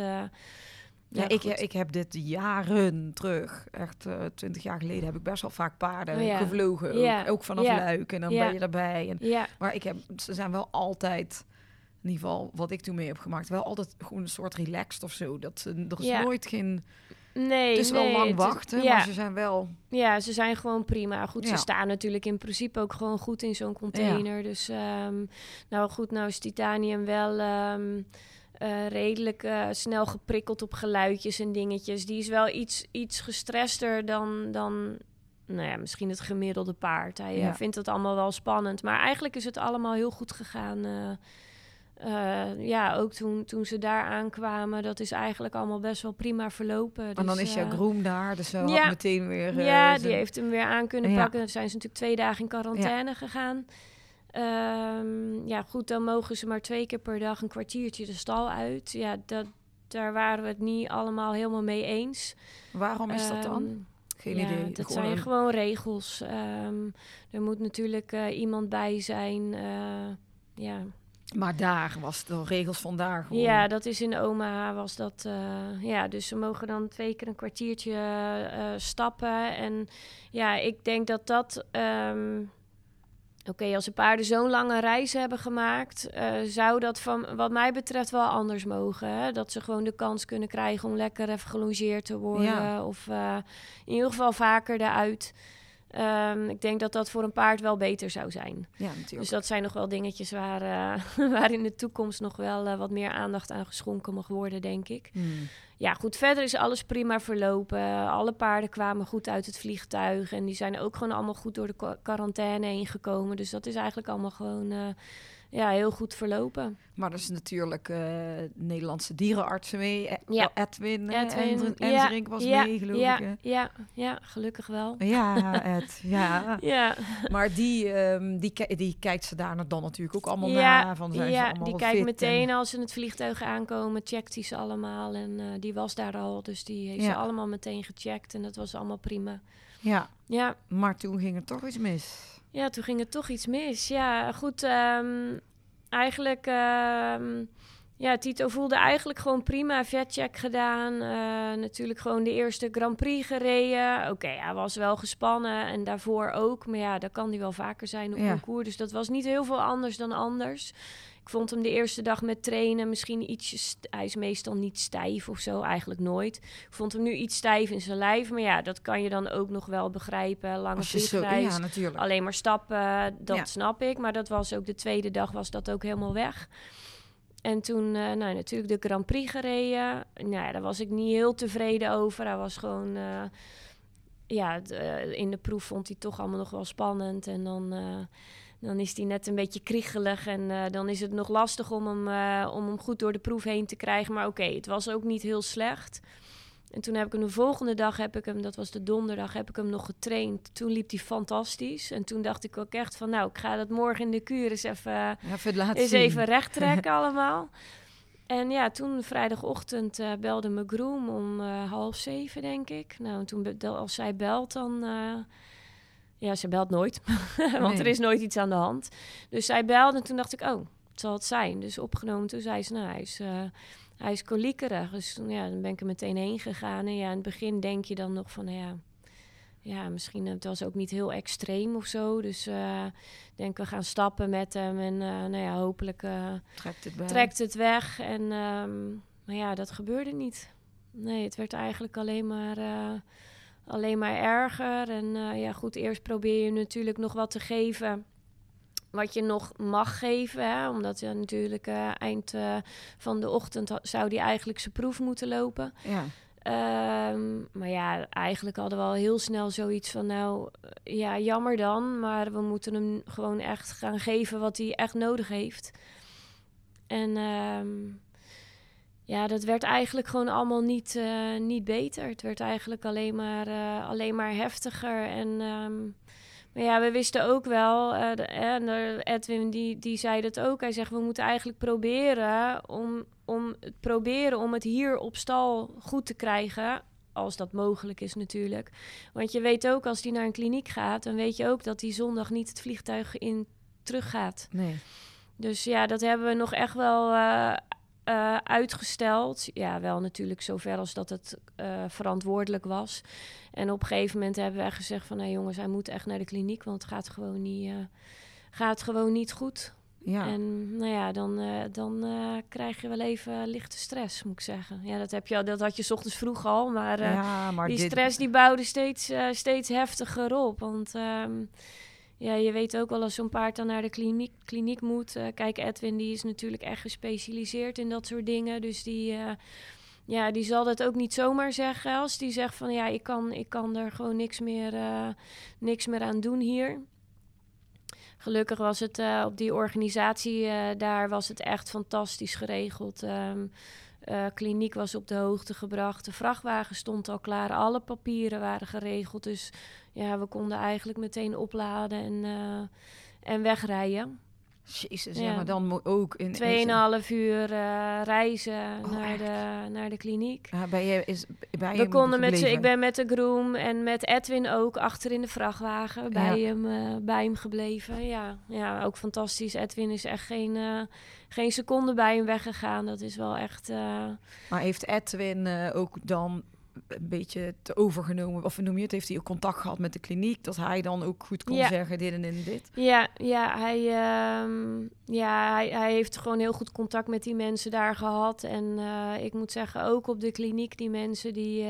Ik heb dit jaren terug, echt 20 jaar geleden, heb ik best wel vaak paarden gevlogen. Ook vanaf Luik en dan ben je daarbij. En, maar ze zijn wel altijd, in ieder geval wat ik toen mee heb gemaakt, wel altijd gewoon een soort relaxed of zo. Er is nooit geen... Nee, het is wel lang wachten, maar ze zijn wel... Ja, ze zijn gewoon prima. Goed, ze staan natuurlijk in principe ook gewoon goed in zo'n container. Ja. Dus nou is Titanium wel... redelijk snel geprikkeld op geluidjes en dingetjes. Die is wel iets gestrester dan misschien het gemiddelde paard. Hij vindt het allemaal wel spannend. Maar eigenlijk is het allemaal heel goed gegaan ook toen ze daar aankwamen, dat is eigenlijk allemaal best wel prima verlopen. En dus, dan is jouw groom daar, dus zo meteen weer... die heeft hem weer aan kunnen pakken. Dan zijn ze natuurlijk 2 dagen in quarantaine gegaan. Goed, dan mogen ze maar 2 keer per dag een kwartiertje de stal uit. Ja, daar waren we het niet allemaal helemaal mee eens. Waarom is dat dan? Geen idee. Dat gewoon zijn gewoon regels. Er moet natuurlijk iemand bij zijn. Maar daar was de regels vandaag gewoon. Ja, dat is in Omaha was dat. Dus ze mogen dan 2 keer een kwartiertje stappen. En ja, ik denk dat... Oké, als de paarden zo'n lange reis hebben gemaakt, zou dat van wat mij betreft wel anders mogen. Hè? Dat ze gewoon de kans kunnen krijgen om lekker even gelongeerd te worden. Ja. Of in ieder geval vaker eruit. Ik denk dat dat voor een paard wel beter zou zijn. Ja, natuurlijk. Dus dat zijn nog wel dingetjes waar in de toekomst nog wel wat meer aandacht aan geschonken mag worden, denk ik. Hmm. Ja, goed, verder is alles prima verlopen. Alle paarden kwamen goed uit het vliegtuig. En die zijn ook gewoon allemaal goed door de quarantaine heen gekomen. Dus dat is eigenlijk allemaal gewoon heel goed verlopen. Maar er is natuurlijk Nederlandse dierenartsen mee. Edwin Enzerink was mee, geloof ik. Ja, gelukkig wel. Ja, Ed. Ja. Maar die kijkt ze daarna dan natuurlijk ook allemaal naar. Van, zijn ze allemaal die kijkt fit meteen als ze in het vliegtuig aankomen. Checkt die ze allemaal. En die was daar al. Dus die heeft ze allemaal meteen gecheckt. En dat was allemaal prima. Ja. Maar toen ging er toch iets mis. Ja, toen ging er toch iets mis. Ja, goed. Tito voelde eigenlijk gewoon prima. Vetcheck gedaan. Natuurlijk gewoon de eerste Grand Prix gereden. Oké, hij was wel gespannen. En daarvoor ook. Maar ja, dat kan die wel vaker zijn op een koers. Dus dat was niet heel veel anders dan anders. Ik vond hem de eerste dag met trainen misschien ietsje... Hij is meestal niet stijf of zo, eigenlijk nooit. Ik vond hem nu iets stijf in zijn lijf. Maar ja, dat kan je dan ook nog wel begrijpen. Lange vliegreis, alleen maar stappen, dat snap ik. Maar dat was ook de tweede dag, was dat ook helemaal weg. En toen natuurlijk de Grand Prix gereden. Nou, daar was ik niet heel tevreden over. Hij was gewoon... in de proef vond hij toch allemaal nog wel spannend. En dan... Dan is hij net een beetje kriegelig en dan is het nog lastig om hem goed door de proef heen te krijgen. Maar oké, het was ook niet heel slecht. En toen heb ik hem de volgende dag, dat was de donderdag, heb ik hem nog getraind. Toen liep hij fantastisch. En toen dacht ik ook echt van, nou, ik ga dat morgen in de kuur eens even recht trekken allemaal. En ja, toen vrijdagochtend belde mijn groom om 6:30, denk ik. Nou, toen, als zij belt, dan... ze belt nooit, want er is nooit iets aan de hand. Dus zij belde en toen dacht ik, oh, het zal het zijn. Dus opgenomen, toen zei ze, nou, hij is koliekerig. Dus dan ben ik er meteen heen gegaan. En in het begin denk je dan nog van, misschien het was ook niet heel extreem of zo. Dus denk, we gaan stappen met hem en hopelijk trekt het weg. En, dat gebeurde niet. Nee, het werd eigenlijk alleen maar erger. En eerst probeer je natuurlijk nog wat te geven wat je nog mag geven. Hè? Omdat je natuurlijk eind van de ochtend zou die eigenlijk zijn proef moeten lopen. Ja. Eigenlijk hadden we al heel snel zoiets van... jammer dan, maar we moeten hem gewoon echt gaan geven wat hij echt nodig heeft. En... dat werd eigenlijk gewoon allemaal niet beter. Het werd eigenlijk alleen maar heftiger. En, we wisten ook wel... Edwin die zei dat ook. Hij zegt, we moeten eigenlijk proberen om het hier op stal goed te krijgen. Als dat mogelijk is natuurlijk. Want je weet ook, als die naar een kliniek gaat... dan weet je ook dat die zondag niet het vliegtuig in teruggaat. Nee. Dus dat hebben we nog echt wel... uitgesteld. Ja, wel natuurlijk zover als dat het verantwoordelijk was. En op een gegeven moment hebben we echt gezegd van... jongens, hij moet echt naar de kliniek, want het gaat gewoon niet goed. Ja. En dan krijg je wel even lichte stress, moet ik zeggen. Ja, dat had je 's ochtends vroeg al, maar, stress die bouwde steeds heftiger op. Want... je weet ook wel als zo'n paard dan naar de kliniek moet. Kijk, Edwin die is natuurlijk echt gespecialiseerd in dat soort dingen. Dus die zal dat ook niet zomaar zeggen. Als die zegt van ik kan er gewoon niks meer aan doen hier. Gelukkig was het op die organisatie, daar was het echt fantastisch geregeld. Kliniek was op de hoogte gebracht, de vrachtwagen stond al klaar, alle papieren waren geregeld. Dus ja, we konden eigenlijk meteen opladen en wegrijden. Jezus, ja, maar dan moet ook... 2,5 uur reizen naar de kliniek. Ah, ik ben met de groom en met Edwin ook achter in de vrachtwagen bij hem gebleven. Ja, ook fantastisch. Edwin is echt geen seconde bij hem weggegaan. Dat is wel echt... Maar heeft Edwin ook dan... een beetje te overgenomen, of noem je het, heeft hij ook contact gehad met de kliniek, dat hij dan ook goed kon zeggen dit en dit? Ja, hij heeft gewoon heel goed contact met die mensen daar gehad. En ik moet zeggen, ook op de kliniek, die mensen die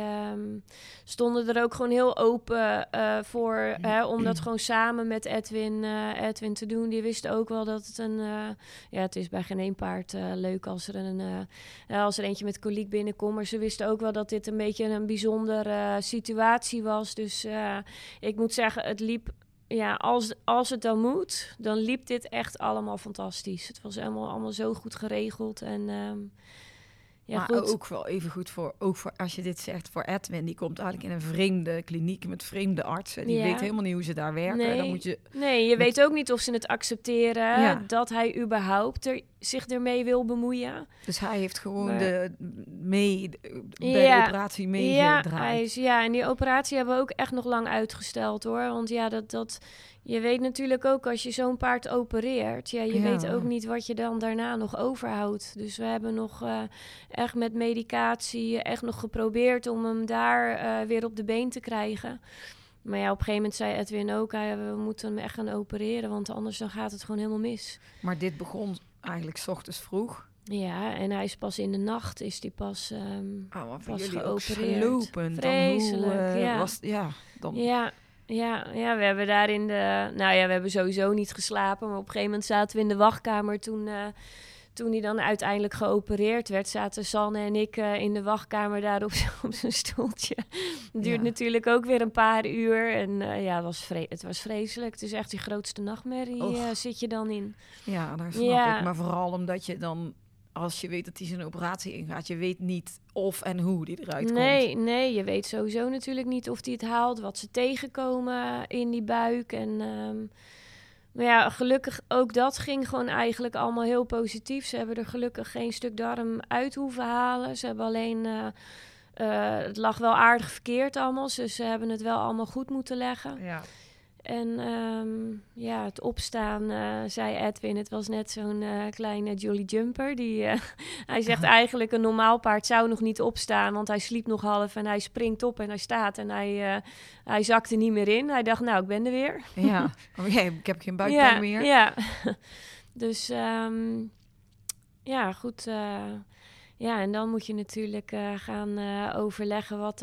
stonden er ook gewoon heel open voor, om dat gewoon samen met Edwin te doen. Die wist ook wel dat het het is bij geen één paard leuk als er als er eentje met koliek binnenkomt, maar ze wisten ook wel dat dit een beetje een bijzondere situatie was. Dus ik moet zeggen, het liep... Ja, als het dan moet, dan liep dit echt allemaal fantastisch. Het was allemaal zo goed geregeld. En, maar goed. Ook wel even goed voor, als je dit zegt, voor Edwin. Die komt eigenlijk in een vreemde kliniek met vreemde artsen. Die weet helemaal niet hoe ze daar werken. Nee, dan moet je, weet ook niet of ze het accepteren dat hij überhaupt zich ermee wil bemoeien. Dus hij heeft gewoon de operatie meegedraaid. En die operatie hebben we ook echt nog lang uitgesteld, hoor. Want je weet natuurlijk ook, als je zo'n paard opereert... Je weet ook niet wat je dan daarna nog overhoudt. Dus we hebben nog echt met medicatie... echt nog geprobeerd om hem daar weer op de been te krijgen. Maar ja, op een gegeven moment zei Edwin ook... we moeten hem echt gaan opereren, want anders dan gaat het gewoon helemaal mis. Maar dit begon eigenlijk 's ochtends vroeg... Ja, en hij is pas in de nacht, pas geopereerd. Lopen, vreselijk, dan hoe, was, ja, dan... Ja, we hebben daar we hebben sowieso niet geslapen, maar op een gegeven moment zaten we in de wachtkamer toen hij dan uiteindelijk geopereerd werd, zaten Sanne en ik in de wachtkamer daar op zijn stoeltje. Het duurt natuurlijk ook weer een paar uur. En het was vreselijk. Het is echt die grootste nachtmerrie zit je dan in. Ja, daar snap ik. Maar vooral omdat je dan, als je weet dat hij zijn operatie ingaat, je weet niet of en hoe die eruit komt. Nee, je weet sowieso natuurlijk niet of hij het haalt, wat ze tegenkomen in die buik en... Maar ja, gelukkig ook dat ging gewoon eigenlijk allemaal heel positief. Ze hebben er gelukkig geen stuk darm uit hoeven halen. Ze hebben alleen, het lag wel aardig verkeerd allemaal. Dus ze hebben het wel allemaal goed moeten leggen. Ja. En het opstaan, zei Edwin, het was net zo'n kleine Jolly Jumper. Hij zegt eigenlijk, een normaal paard zou nog niet opstaan, want hij sliep nog half en hij springt op en hij staat en hij zakte niet meer in. Hij dacht, nou, ik ben er weer. Ja, ik heb geen buikpijn meer. Ja, dus goed... Ja, en dan moet je natuurlijk gaan overleggen wat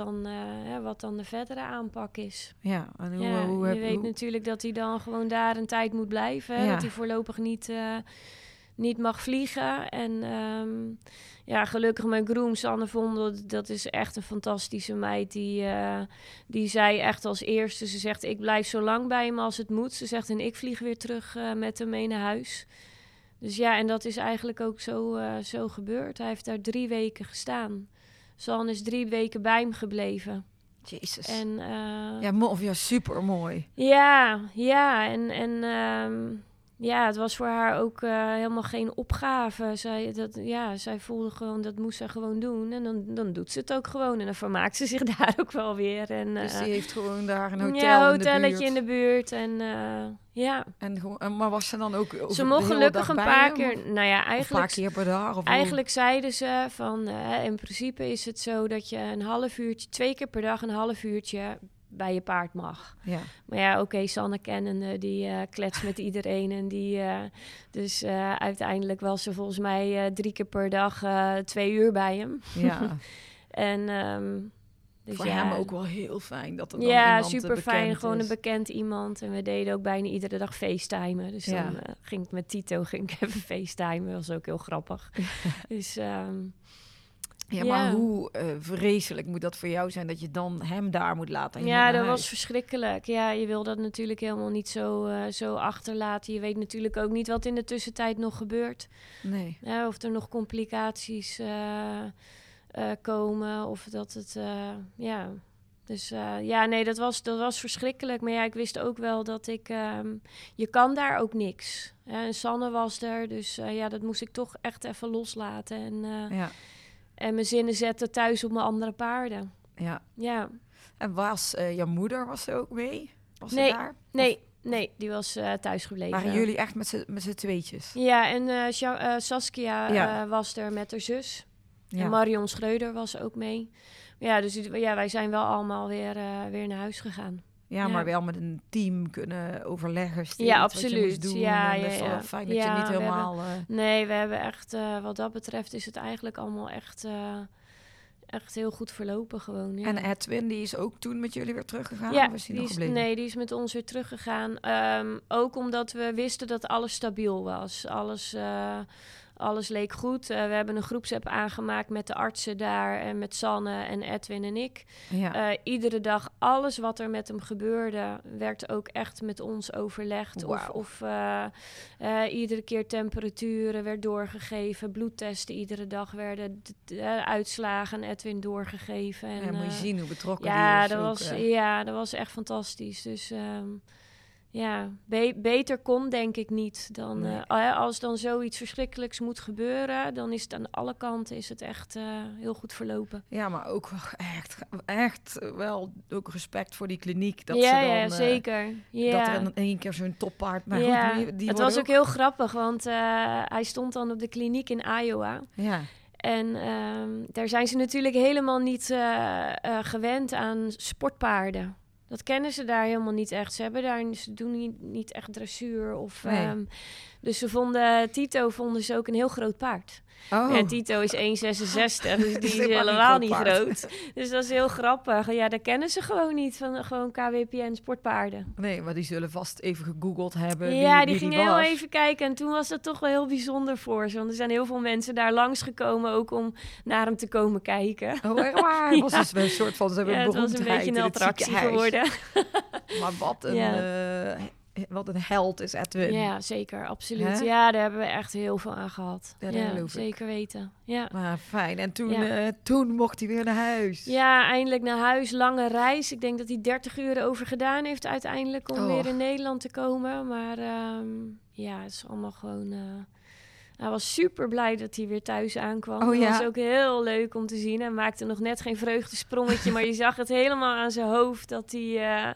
dan de verdere aanpak is. Ja, en hoe natuurlijk dat hij dan gewoon daar een tijd moet blijven. Ja. Dat hij voorlopig niet mag vliegen. En gelukkig mijn groom, Sanne Vonde, dat is echt een fantastische meid. Die zei echt als eerste, ze zegt, ik blijf zo lang bij hem als het moet. Ze zegt, en ik vlieg weer terug met hem mee naar huis. Dus ja, en dat is eigenlijk ook zo gebeurd. Hij heeft daar 3 weken gestaan. Sanne is 3 weken bij hem gebleven. Jezus. En, super mooi. Ja. En het was voor haar ook helemaal geen opgave. Zij voelde gewoon, dat moest zij gewoon doen. En dan doet ze het ook gewoon. En dan vermaakt ze zich daar ook wel weer. En, dus die heeft gewoon daar een hotel hotelletje in de buurt. En... maar was ze dan ook over ze mocht gelukkig een paar keer, nou ja, eigenlijk een paar keer per dag, of eigenlijk hoe? Zeiden ze van in principe is het zo dat je een half uurtje, 2 keer per dag een half uurtje bij je paard mag. Ja. Maar ja, oké, Sanne kennende, die klets met iedereen. En die dus uiteindelijk was ze volgens mij 3 keer per dag 2 uur bij hem. Ja. en... Dus voor hem ook wel heel fijn dat er dan iemand bekend is. Ja, super fijn. Gewoon een bekend iemand. En we deden ook bijna iedere dag facetimen. Dus dan ging ik met Tito even facetimen. Dat was ook heel grappig. dus Ja, maar hoe vreselijk moet dat voor jou zijn dat je dan hem daar moet laten? Ja, dat was verschrikkelijk. Ja, je wil dat natuurlijk helemaal niet zo achterlaten. Je weet natuurlijk ook niet wat in de tussentijd nog gebeurt. Nee. Of er nog complicaties komen of dat het... Dus dat was verschrikkelijk. Maar ja, ik wist ook wel dat ik... je kan daar ook niks. En Sanne was er, dus dat moest ik toch echt even loslaten. En mijn zinnen zetten thuis op mijn andere paarden. Ja. En was jouw moeder ook mee? Was ze daar? Nee, die was thuis gebleven. Waren jullie echt met z'n tweetjes? Ja, en Saskia was er met haar zus. Ja. En Marion Schreuder was ook mee. Ja, dus wij zijn wel allemaal weer naar huis gegaan. Ja, maar wel met een team kunnen overleggen. Ja, absoluut. Doen. Ja, dat is wel fijn dat je niet helemaal... we hebben echt... wat dat betreft is het eigenlijk allemaal echt heel goed verlopen gewoon. Ja. En Edwin, die is ook toen met jullie weer teruggegaan? Ja, die is met ons weer teruggegaan. Ook omdat we wisten dat alles stabiel was. Alles leek goed. We hebben een groepsapp aangemaakt met de artsen daar... en met Sanne en Edwin en ik. Ja. Iedere dag, alles wat er met hem gebeurde... werd ook echt met ons overlegd. Wow. Of iedere keer temperaturen werd doorgegeven. Bloedtesten iedere dag werden uitslagen Edwin doorgegeven. En, moet je zien hoe betrokken die is. Dat was echt fantastisch. Dus... beter kon denk ik niet. Dan, als dan zoiets verschrikkelijks moet gebeuren... dan is het aan alle kanten echt heel goed verlopen. Ja, maar ook echt wel ook respect voor die kliniek. Dat ze dan, zeker. Dat er in één keer zo'n toppaard... Maar goed, die het was ook heel grappig, want hij stond dan op de kliniek in Iowa... Ja. En daar zijn ze natuurlijk helemaal niet gewend aan sportpaarden... Dat kennen ze daar helemaal niet echt. Ze doen niet echt dressuur. Dus ze vonden ze ook een heel groot paard. Oh. En Tito is 1,66, dus die is helemaal niet groot. Dus dat is heel grappig. Ja, dat kennen ze gewoon niet, van gewoon KWPN sportpaarden. Nee, maar die zullen vast even gegoogeld hebben. Ja, die gingen heel even kijken. En toen was dat toch wel heel bijzonder voor ze. Want er zijn heel veel mensen daar langsgekomen, ook om naar hem te komen kijken. Oh, echt waar? Het was dus een soort van beroemdheid. Het was een beetje een attractie geworden. Maar wat een... Wat een held is Edwin. Ja, zeker, absoluut. He? Ja, daar hebben we echt heel veel aan gehad. Ja, zeker weten. Ja. Maar fijn. En toen mocht hij weer naar huis. Ja, eindelijk naar huis. Lange reis. Ik denk dat hij 30 uur over gedaan heeft uiteindelijk om weer in Nederland te komen. Maar het is allemaal gewoon... Hij was super blij dat hij weer thuis aankwam. Dat was ook heel leuk om te zien. Hij maakte nog net geen vreugdesprongetje, maar je zag het helemaal aan zijn hoofd dat hij...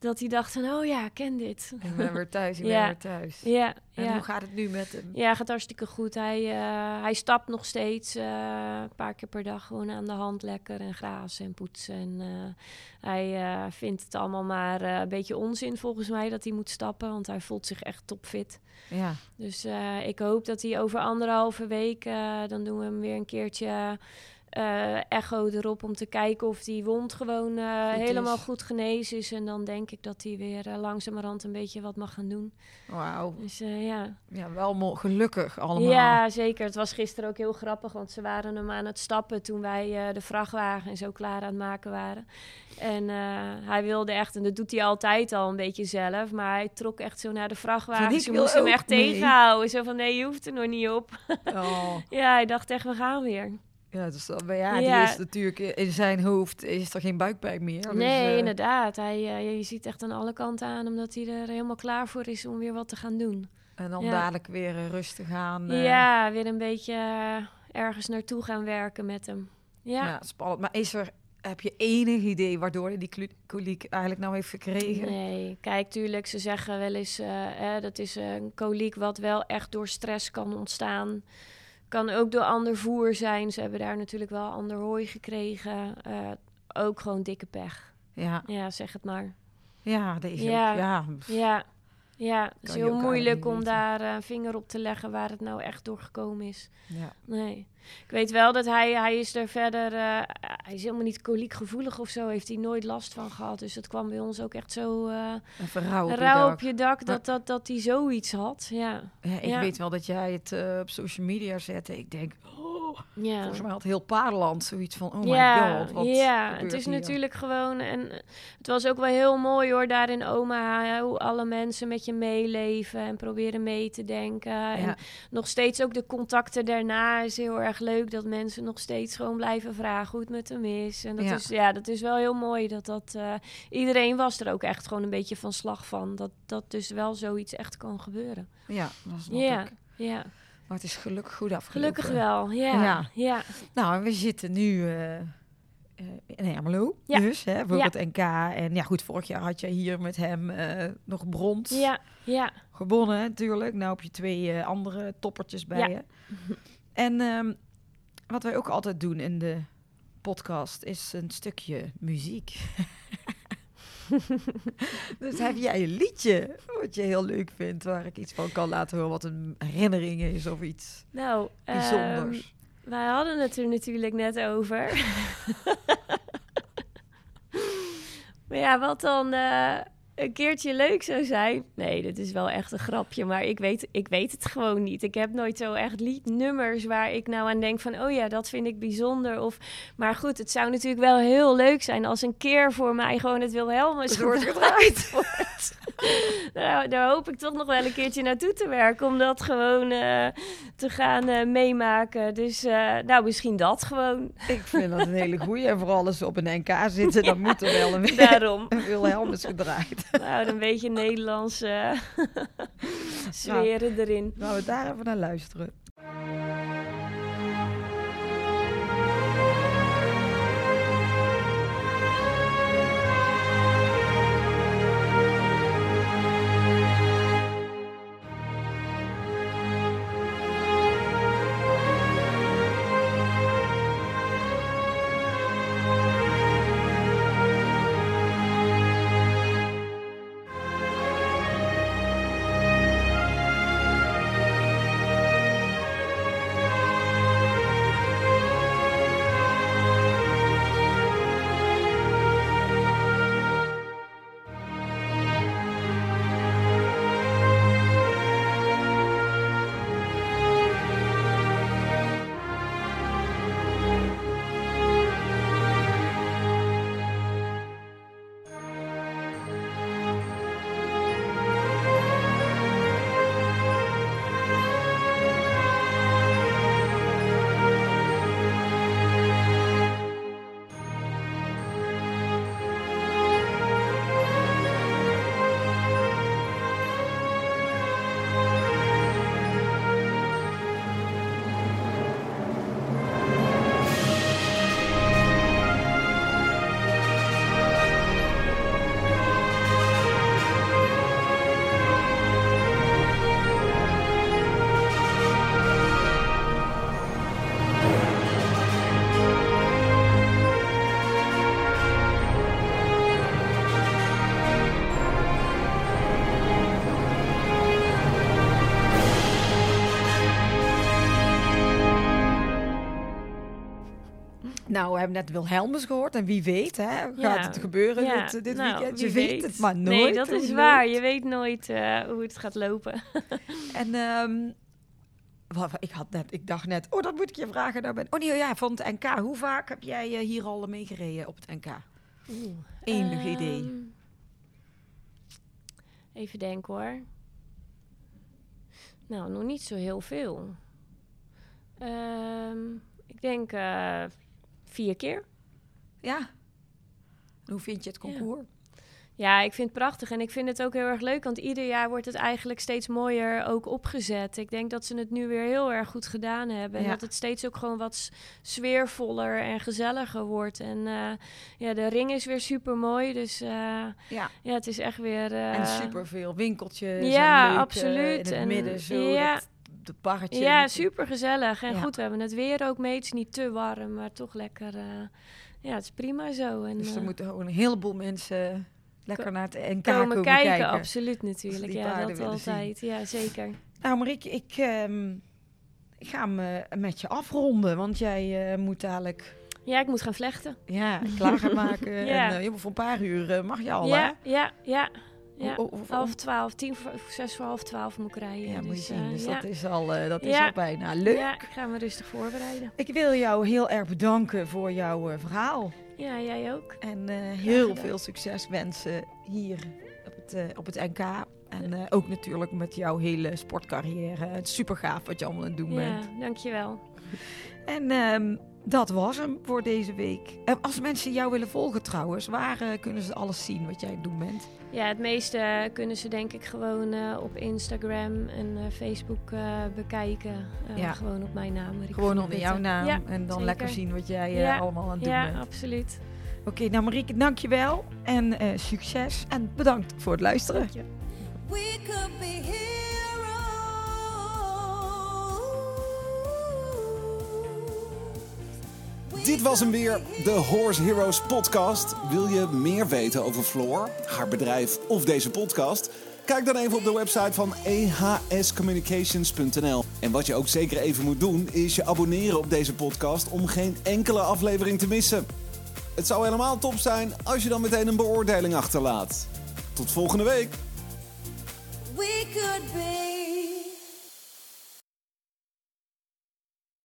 Dat hij dacht van, ik ken dit. Ik ben weer thuis, ben weer thuis. Ja, en hoe gaat het nu met hem? Ja, gaat hartstikke goed. Hij stapt nog steeds een paar keer per dag gewoon aan de hand lekker. En grazen en poetsen. En hij vindt het allemaal maar een beetje onzin volgens mij dat hij moet stappen. Want hij voelt zich echt topfit. Ja. Dus ik hoop dat hij over 1,5 week, dan doen we hem weer een keertje... echo erop om te kijken of die wond gewoon helemaal goed genezen is. En dan denk ik dat hij weer langzamerhand een beetje wat mag gaan doen. Wauw. Dus, ja, wel gelukkig allemaal. Ja, zeker. Het was gisteren ook heel grappig, want ze waren hem aan het stappen toen wij de vrachtwagen en zo klaar aan het maken waren. En hij wilde echt, en dat doet hij altijd al een beetje zelf, maar hij trok echt zo naar de vrachtwagen. Ze moesten hem echt tegenhouden. Zo van, nee, je hoeft er nog niet op. Oh. Ja, hij dacht echt, we gaan weer. Ja, dus die is natuurlijk in zijn hoofd is er geen buikpijn meer. Nee, dus, inderdaad. Je ziet echt aan alle kanten aan, omdat hij er helemaal klaar voor is om weer wat te gaan doen. En dan dadelijk weer rustig aan. Ja, weer een beetje ergens naartoe gaan werken met hem. Ja, spannend. Maar heb je enig idee waardoor hij die koliek eigenlijk nou heeft gekregen? Nee, kijk, tuurlijk, ze zeggen wel eens, dat is een koliek wat wel echt door stress kan ontstaan. Kan ook door ander voer zijn. Ze hebben daar natuurlijk wel ander hooi gekregen. Ook gewoon dikke pech. Ja, zeg het maar. Ja, deze ook. Ja, het is heel moeilijk om daar een vinger op te leggen waar het nou echt doorgekomen is. Ja. Nee. Ik weet wel dat hij is er verder... hij is helemaal niet koliekgevoelig of zo. Heeft hij nooit last van gehad. Dus dat kwam bij ons ook echt zo... Even rauw op je dak. Dat hij zoiets had. Ja, ik weet wel dat jij het op social media zette. Ik denk... oh. Ja. Volgens mij had heel Paarland zoiets van, oh my god. Wat het is hier natuurlijk gewoon... En het was ook wel heel mooi hoor, daar in Omaha. Ja, hoe alle mensen met je meeleven en proberen mee te denken. Ja. En nog steeds ook de contacten daarna is heel erg leuk. Dat mensen nog steeds gewoon blijven vragen hoe het met hem is. En dat, is, ja, dat is wel heel mooi. Iedereen was er ook echt gewoon een beetje van slag van. Dat dus wel zoiets echt kan gebeuren. Ja, dat snap ik. Ja. Maar het is gelukkig goed afgelopen. Gelukkig wel, ja. Nou, we zitten nu in Ermelo, dus hè, voor het NK. En ja, goed, vorig jaar had je hier met hem nog brons gewonnen, natuurlijk. Nou heb je twee andere toppertjes bij je. En wat wij ook altijd doen in de podcast is een stukje muziek. Dus heb jij een liedje wat je heel leuk vindt, waar ik iets van kan laten horen, wat een herinnering is of iets bijzonders? Wij hadden het er natuurlijk net over. Maar ja, wat dan een keertje leuk zou zijn. Nee, dit is wel echt een grapje, maar ik weet het gewoon niet. Ik heb nooit zo echt liednummers waar ik nou aan denk van, oh ja, dat vind ik bijzonder. Maar goed, het zou natuurlijk wel heel leuk zijn als een keer voor mij gewoon het Wilhelmus wordt gedraaid. Nou, daar hoop ik toch nog wel een keertje naartoe te werken, om dat gewoon te gaan meemaken. Dus nou, misschien dat gewoon. Ik vind dat een hele goeie. En vooral als ze op een NK zitten, dan moet er wel een Wilhelmus gedraaid. Nou, een beetje Nederlandse sferen erin. Laten we daar even naar luisteren. Nou, we hebben net Wilhelmus gehoord. En wie weet, hè, gaat het gebeuren dit weekend? Je weet het maar nooit. Nee, dat is waar. Je weet nooit hoe het gaat lopen. En ik dacht net, oh, dat moet ik je vragen. Van het NK. Hoe vaak heb jij hier al meegereden op het NK? Enig idee. Even denken hoor. Nou, nog niet zo heel veel. Ik denk... 4 keer. Ja. En hoe vind je het concours? Ja, ik vind het prachtig. En ik vind het ook heel erg leuk. Want ieder jaar wordt het eigenlijk steeds mooier ook opgezet. Ik denk dat ze het nu weer heel erg goed gedaan hebben. Ja. En dat het steeds ook gewoon wat sfeervoller en gezelliger wordt. En de ring is weer super mooi. Dus het is echt weer... en superveel winkeltjes. Ja, en leuk, absoluut. In het midden zo. Ja. De barretje. Ja, super gezellig. En goed, we hebben het weer ook mee. Het is niet te warm, maar toch lekker. Het is prima zo. En, dus er moeten gewoon een heleboel mensen lekker naar het NK komen kijken. Absoluut natuurlijk. Ja, dat altijd. Zien. Ja, zeker. Nou, Marieke, ik ga me met je afronden, want jij moet dadelijk... Ja, ik moet gaan vlechten. Ja, klaar gaan maken. En voor een paar uur mag je al, hè? Ja. Ja, half twaalf, 6 voor half 12 moet ik rijden. Ja, dus, moet je zien. Dus dat is al, al bijna leuk. Ja, ik ga me rustig voorbereiden. Ik wil jou heel erg bedanken voor jouw verhaal. Ja, jij ook. En heel veel succes wensen hier op het NK. En ook natuurlijk met jouw hele sportcarrière. Het is super gaaf wat je allemaal aan het doen bent. Ja, dankjewel. En dat was hem voor deze week. Als mensen jou willen volgen trouwens, waar kunnen ze alles zien wat jij aan het doen bent? Ja, het meeste kunnen ze denk ik gewoon op Instagram en Facebook bekijken. Gewoon op mijn naam. Marieke gewoon onder jouw naam en dan zeker. Lekker zien wat jij allemaal aan het doen bent. Ja, absoluut. Oké, nou Marieke, dankjewel en succes en bedankt voor het luisteren. Dank je. We could be heroes. Dit was hem weer, de Horse Heroes podcast. Wil je meer weten over Floor, haar bedrijf of deze podcast? Kijk dan even op de website van ehscommunications.nl. En wat je ook zeker even moet doen, is je abonneren op deze podcast om geen enkele aflevering te missen. Het zou helemaal top zijn als je dan meteen een beoordeling achterlaat. Tot volgende week! We could be